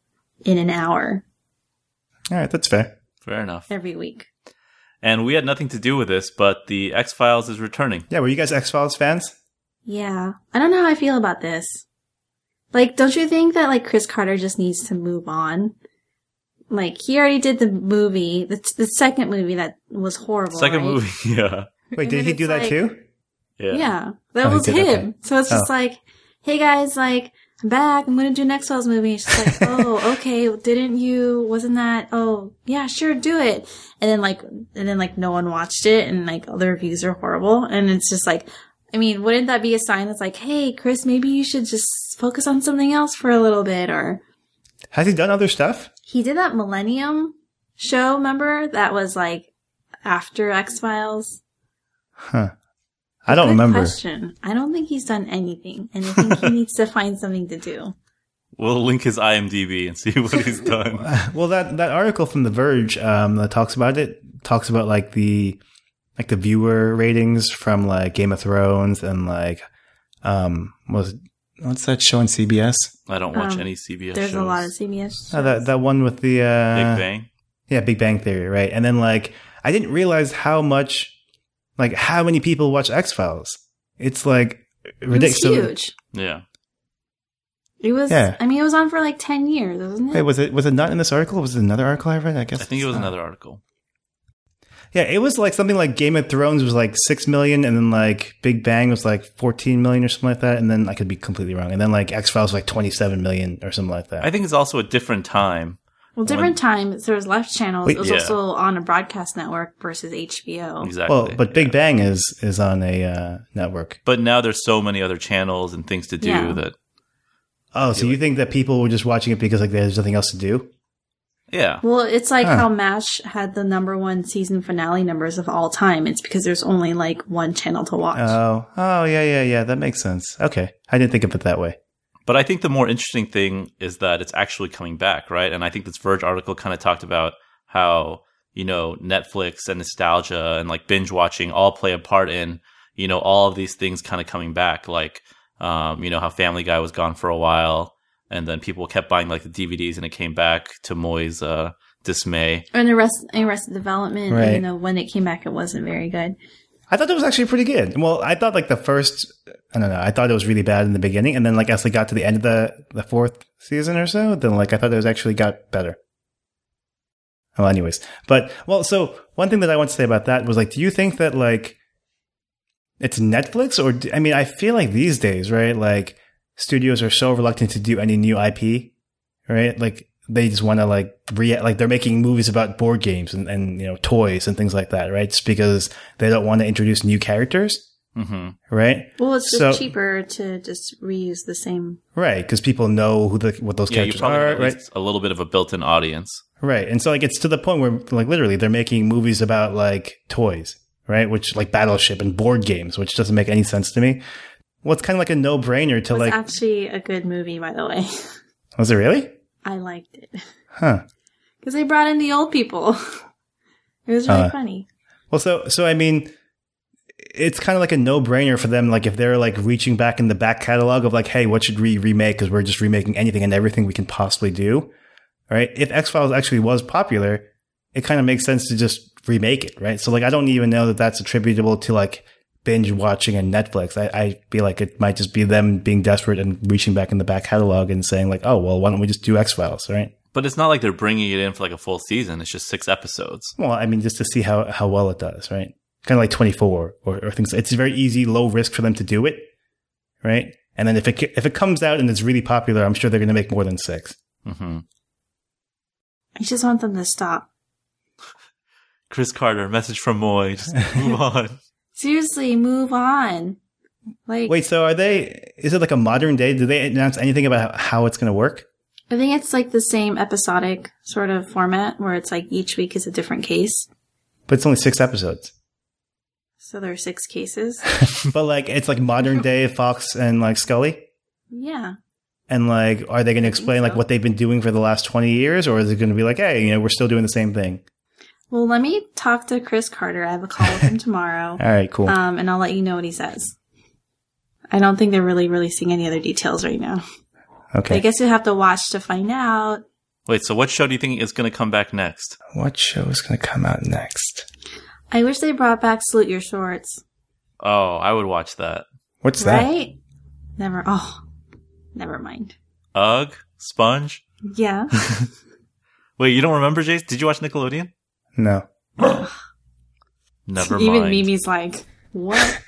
in an hour? All right, that's fair. Fair enough. Every week. And we had nothing to do with this, but the X-Files is returning. Yeah, were you guys X-Files fans? Yeah. I don't know how I feel about this. Like, don't you think that, like, Chris Carter just needs to move on? Like, he already did the movie, the, the second movie that was horrible, Second right? movie, yeah. Wait, did he do that like, too? Yeah. Yeah, that oh, was him. Okay. So it's just oh. like, hey guys, like, I'm back, I'm going to do an X-Files movie. She's like, oh, okay, didn't you, wasn't that, oh, yeah, sure, do it. And then like, and then like no one watched it and like all the reviews are horrible. And it's just like, I mean, wouldn't that be a sign that's like, hey, Chris, maybe you should just focus on something else for a little bit or... Has he done other stuff? He did that Millennium show, remember? That was like after X-Files. Huh. I don't Good remember. Question. I don't think he's done anything, and I think he needs to find something to do. We'll link his I M D B and see what he's done. Well, that, that article from The Verge um, that talks about it talks about like the like the viewer ratings from like Game of Thrones and like um was. What's that show on C B S? I don't watch um, any C B S there's shows. There's a lot of C B S shows. Oh, that, that one with the... Uh, Big Bang? Yeah, Big Bang Theory, right. And then, like, I didn't realize how much... Like, how many people watch X-Files. It's, like, ridiculous. It was huge. Yeah. It was... Yeah. I mean, it was on for, like, ten years, wasn't it? Wait, was it, was it not in this article? Was it another article I read? I guess I think it was not. another article. Yeah, it was, like, something like Game of Thrones was, like, six million, and then, like, Big Bang was, like, fourteen million or something like that, and then I could be completely wrong. And then, like, X-Files was, like, twenty-seven million or something like that. I think it's also a different time. Well, different when... time. So there was less channels. Wait, it was yeah. also on a broadcast network versus H B O. Exactly. Well, but yeah. Big Bang is, is on a uh, network. But now there's so many other channels and things to do yeah. that... Oh, so you like... think that people were just watching it because, like, there's nothing else to do? Yeah. Well, it's like huh. how MASH had the number one season finale numbers of all time. It's because there's only like one channel to watch. Oh, oh yeah, yeah, yeah. That makes sense. Okay. I didn't think of it that way. But I think the more interesting thing is that it's actually coming back, right? And I think this Verge article kind of talked about how, you know, Netflix and nostalgia and like binge watching all play a part in, you know, all of these things kind of coming back. Like, um, you know, how Family Guy was gone for a while. And then people kept buying like the D V Ds, and it came back to Moy's uh, dismay. And Arrested Arrested Development, right. Even though when it came back, it wasn't very good. I thought it was actually pretty good. Well, I thought like the first, I don't know, I thought it was really bad in the beginning, and then like as they got to the end of the, the fourth season or so, then like I thought it was actually got better. Well, anyways, but well, so one thing that I want to say about that was like, do you think that like it's Netflix or, I mean, I feel like these days, right? Like studios are so reluctant to do any new I P, right? Like they just want to like re like they're making movies about board games and, and, you know, toys and things like that. Right. It's because they don't want to introduce new characters. Mm-hmm. Right. Well, it's just so, cheaper to just reuse the same. Right. Because people know who the, what those yeah, characters you probably are. Right. A little bit of a built-in audience. Right. And so like, it's to the point where like literally they're making movies about like toys, right. Which like Battleship and board games, which doesn't make any sense to me. Well, it's kind of like a no-brainer to it was like. It's actually a good movie, by the way. Was it really? I liked it. Huh. Because they brought in the old people. It was really uh, funny. Well, so, so I mean, it's kind of like a no-brainer for them. Like, if they're, like, reaching back in the back catalog of, like, hey, what should we remake? Because we're just remaking anything and everything we can possibly do, right? If X-Files actually was popular, it kind of makes sense to just remake it, right? So, like, I don't even know that that's attributable to, like, binge-watching and Netflix. I, I feel like it might just be them being desperate and reaching back in the back catalog and saying, like, oh, well, why don't we just do X-Files, right? But it's not like they're bringing it in for, like, a full season. It's just six episodes. Well, I mean, just to see how, how well it does, right? Kind of like twenty-four or, or things. It's very easy, low risk for them to do it, right? And then if it if it comes out and it's really popular, I'm sure they're going to make more than six. Mm-hmm. I just want them to stop. Chris Carter, message from Moy. Just move on. Seriously, move on. Like, wait, so are they? Is it like a modern day? Do they announce anything about how it's going to work? I think it's like the same episodic sort of format where it's like each week is a different case. But it's only six episodes. So there are six cases. But like, it's like modern day Fox and like Scully? Yeah. And like, are they going to explain so. like what they've been doing for the last twenty years? Or is it going to be like, hey, you know, we're still doing the same thing? Well, let me talk to Chris Carter. I have a call with him tomorrow. All right, cool. Um, and I'll let you know what he says. I don't think they're really releasing any other details right now. Okay. I guess you have to watch to find out. Wait, so what show do you think is going to come back next? What show is going to come out next? I wish they brought back Salute Your Shorts. Oh, I would watch that. What's that? Right? Never. Oh, never mind. Ugh, Sponge? Yeah. Wait, you don't remember, Jace? Did you watch Nickelodeon? No. Never mind. Even Mimi's like, what?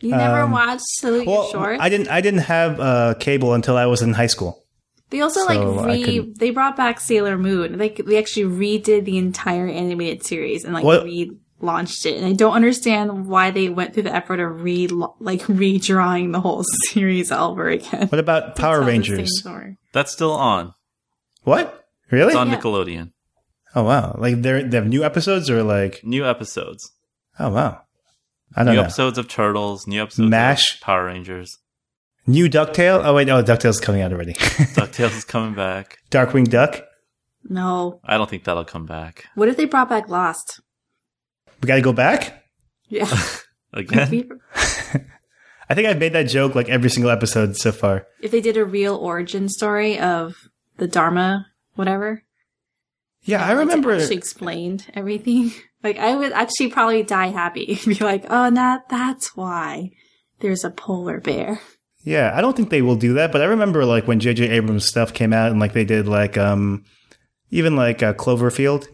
You never um, watched Salute well, Your Shorts? I didn't. I didn't have uh, cable until I was in high school. They also, so like, re- they brought back Sailor Moon. Like, they actually redid the entire animated series and, like, what? relaunched it. And I don't understand why they went through the effort of, re like, redrawing the whole series all over again. What about Power Rangers? That's still on. What? Really? It's on yeah. Nickelodeon. Oh, wow. Like, they they have new episodes or, like... New episodes. Oh, wow. I don't new know. New episodes of Turtles, new episodes MASH. Of Power Rangers. New DuckTales? Oh, wait, no, DuckTales is coming out already. DuckTales is coming back. Darkwing Duck? No. I don't think that'll come back. What if they brought back Lost? We gotta go back? Yeah. Again? I think I've made that joke like every single episode so far. If they did a real origin story of the Dharma, whatever. Yeah, I remember. She explained everything. Like, I would actually probably die happy. Be like, oh, nah, that's why there's a polar bear. Yeah, I don't think they will do that, but I remember like when J J Abrams stuff came out and like they did like um even like uh, Cloverfield,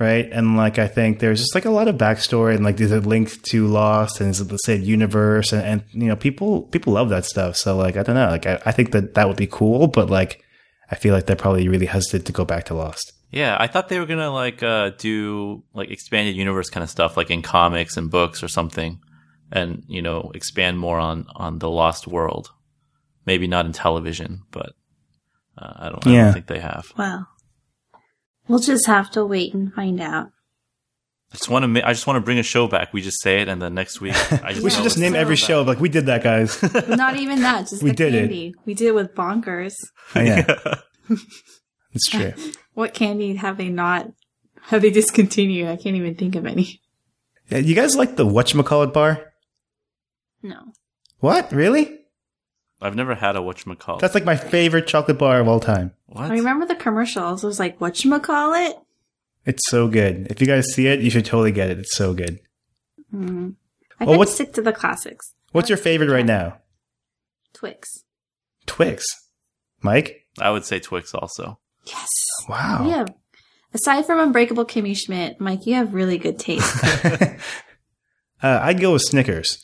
right? And like I think there's just like a lot of backstory and like there's a link to Lost and it's the same universe and, and you know people people love that stuff. So like I don't know, like I, I think that that would be cool, but like I feel like they're probably really hesitant to go back to Lost. Yeah, I thought they were gonna like uh, do like expanded universe kind of stuff, like in comics and books or something. And, you know, expand more on, on the Lost world. Maybe not in television, but uh, I don't, I yeah. don't think they have. Well, we'll just have to wait and find out. I just want to I just want to bring a show back. We just say it, and then next week I just we should just name every back. show like we did that, guys. Not even that. Just we the did candy. It. We did it with Bonkers. Oh, yeah, it's true. What candy have they not? Have they discontinued? I can't even think of any. Yeah, you guys like the Whatchamacallit bar? No. What? Really? I've never had a Whatchamacallit. That's like my favorite chocolate bar of all time. What? I remember the commercials. It was like, Whatchamacallit? It's so good. If you guys see it, you should totally get it. It's so good. Mm-hmm. I well, got to stick to the classics. What's your favorite right now? Twix. Twix? Mike? I would say Twix also. Yes. Wow. Yeah. Aside from Unbreakable Kimmy Schmidt, Mike, you have really good taste. uh, I'd go with Snickers.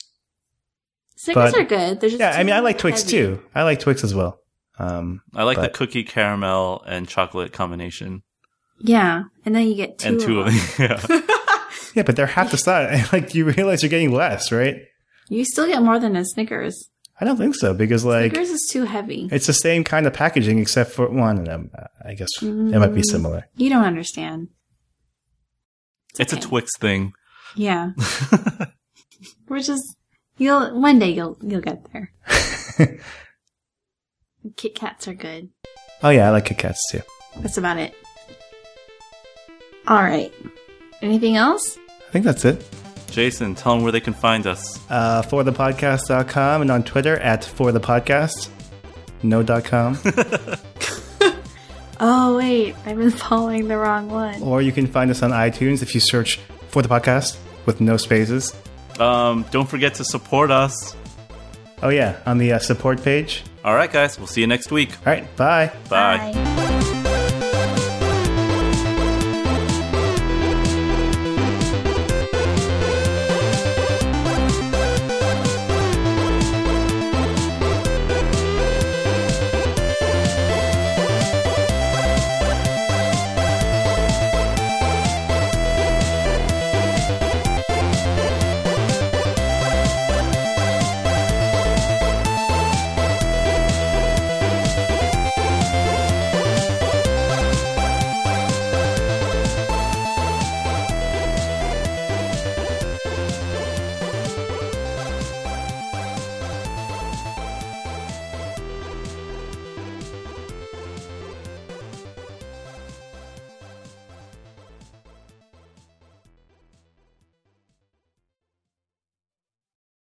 Snickers but, are good. Just yeah, I mean, I like Twix heavy. too. I like Twix as well. Um, I like but, the cookie, caramel, and chocolate combination. Yeah, and then you get two and of two them. of them. Yeah, yeah, but they're half the size. Like you realize you're getting less, right? You still get more than a Snickers. I don't think so because like Snickers is too heavy. It's the same kind of packaging except for one of them. I guess mm, it might be similar. You don't understand. It's, it's okay. a Twix thing. Yeah, we're just you'll one day you'll you'll get there. Kit Kats are good. Oh yeah, I like Kit Kats too. That's about it. All right. Anything else? I think that's it. Jason, tell them where they can find us. Uh, for the podcast dot com and on Twitter at forthepodcast. No dot com Oh, wait. I've been following the wrong one. Or you can find us on iTunes if you search For the Podcast with no spaces. Um, don't forget to support us. Oh, yeah. On the uh, support page. All right, guys. We'll see you next week. All right. Bye. Bye. Bye.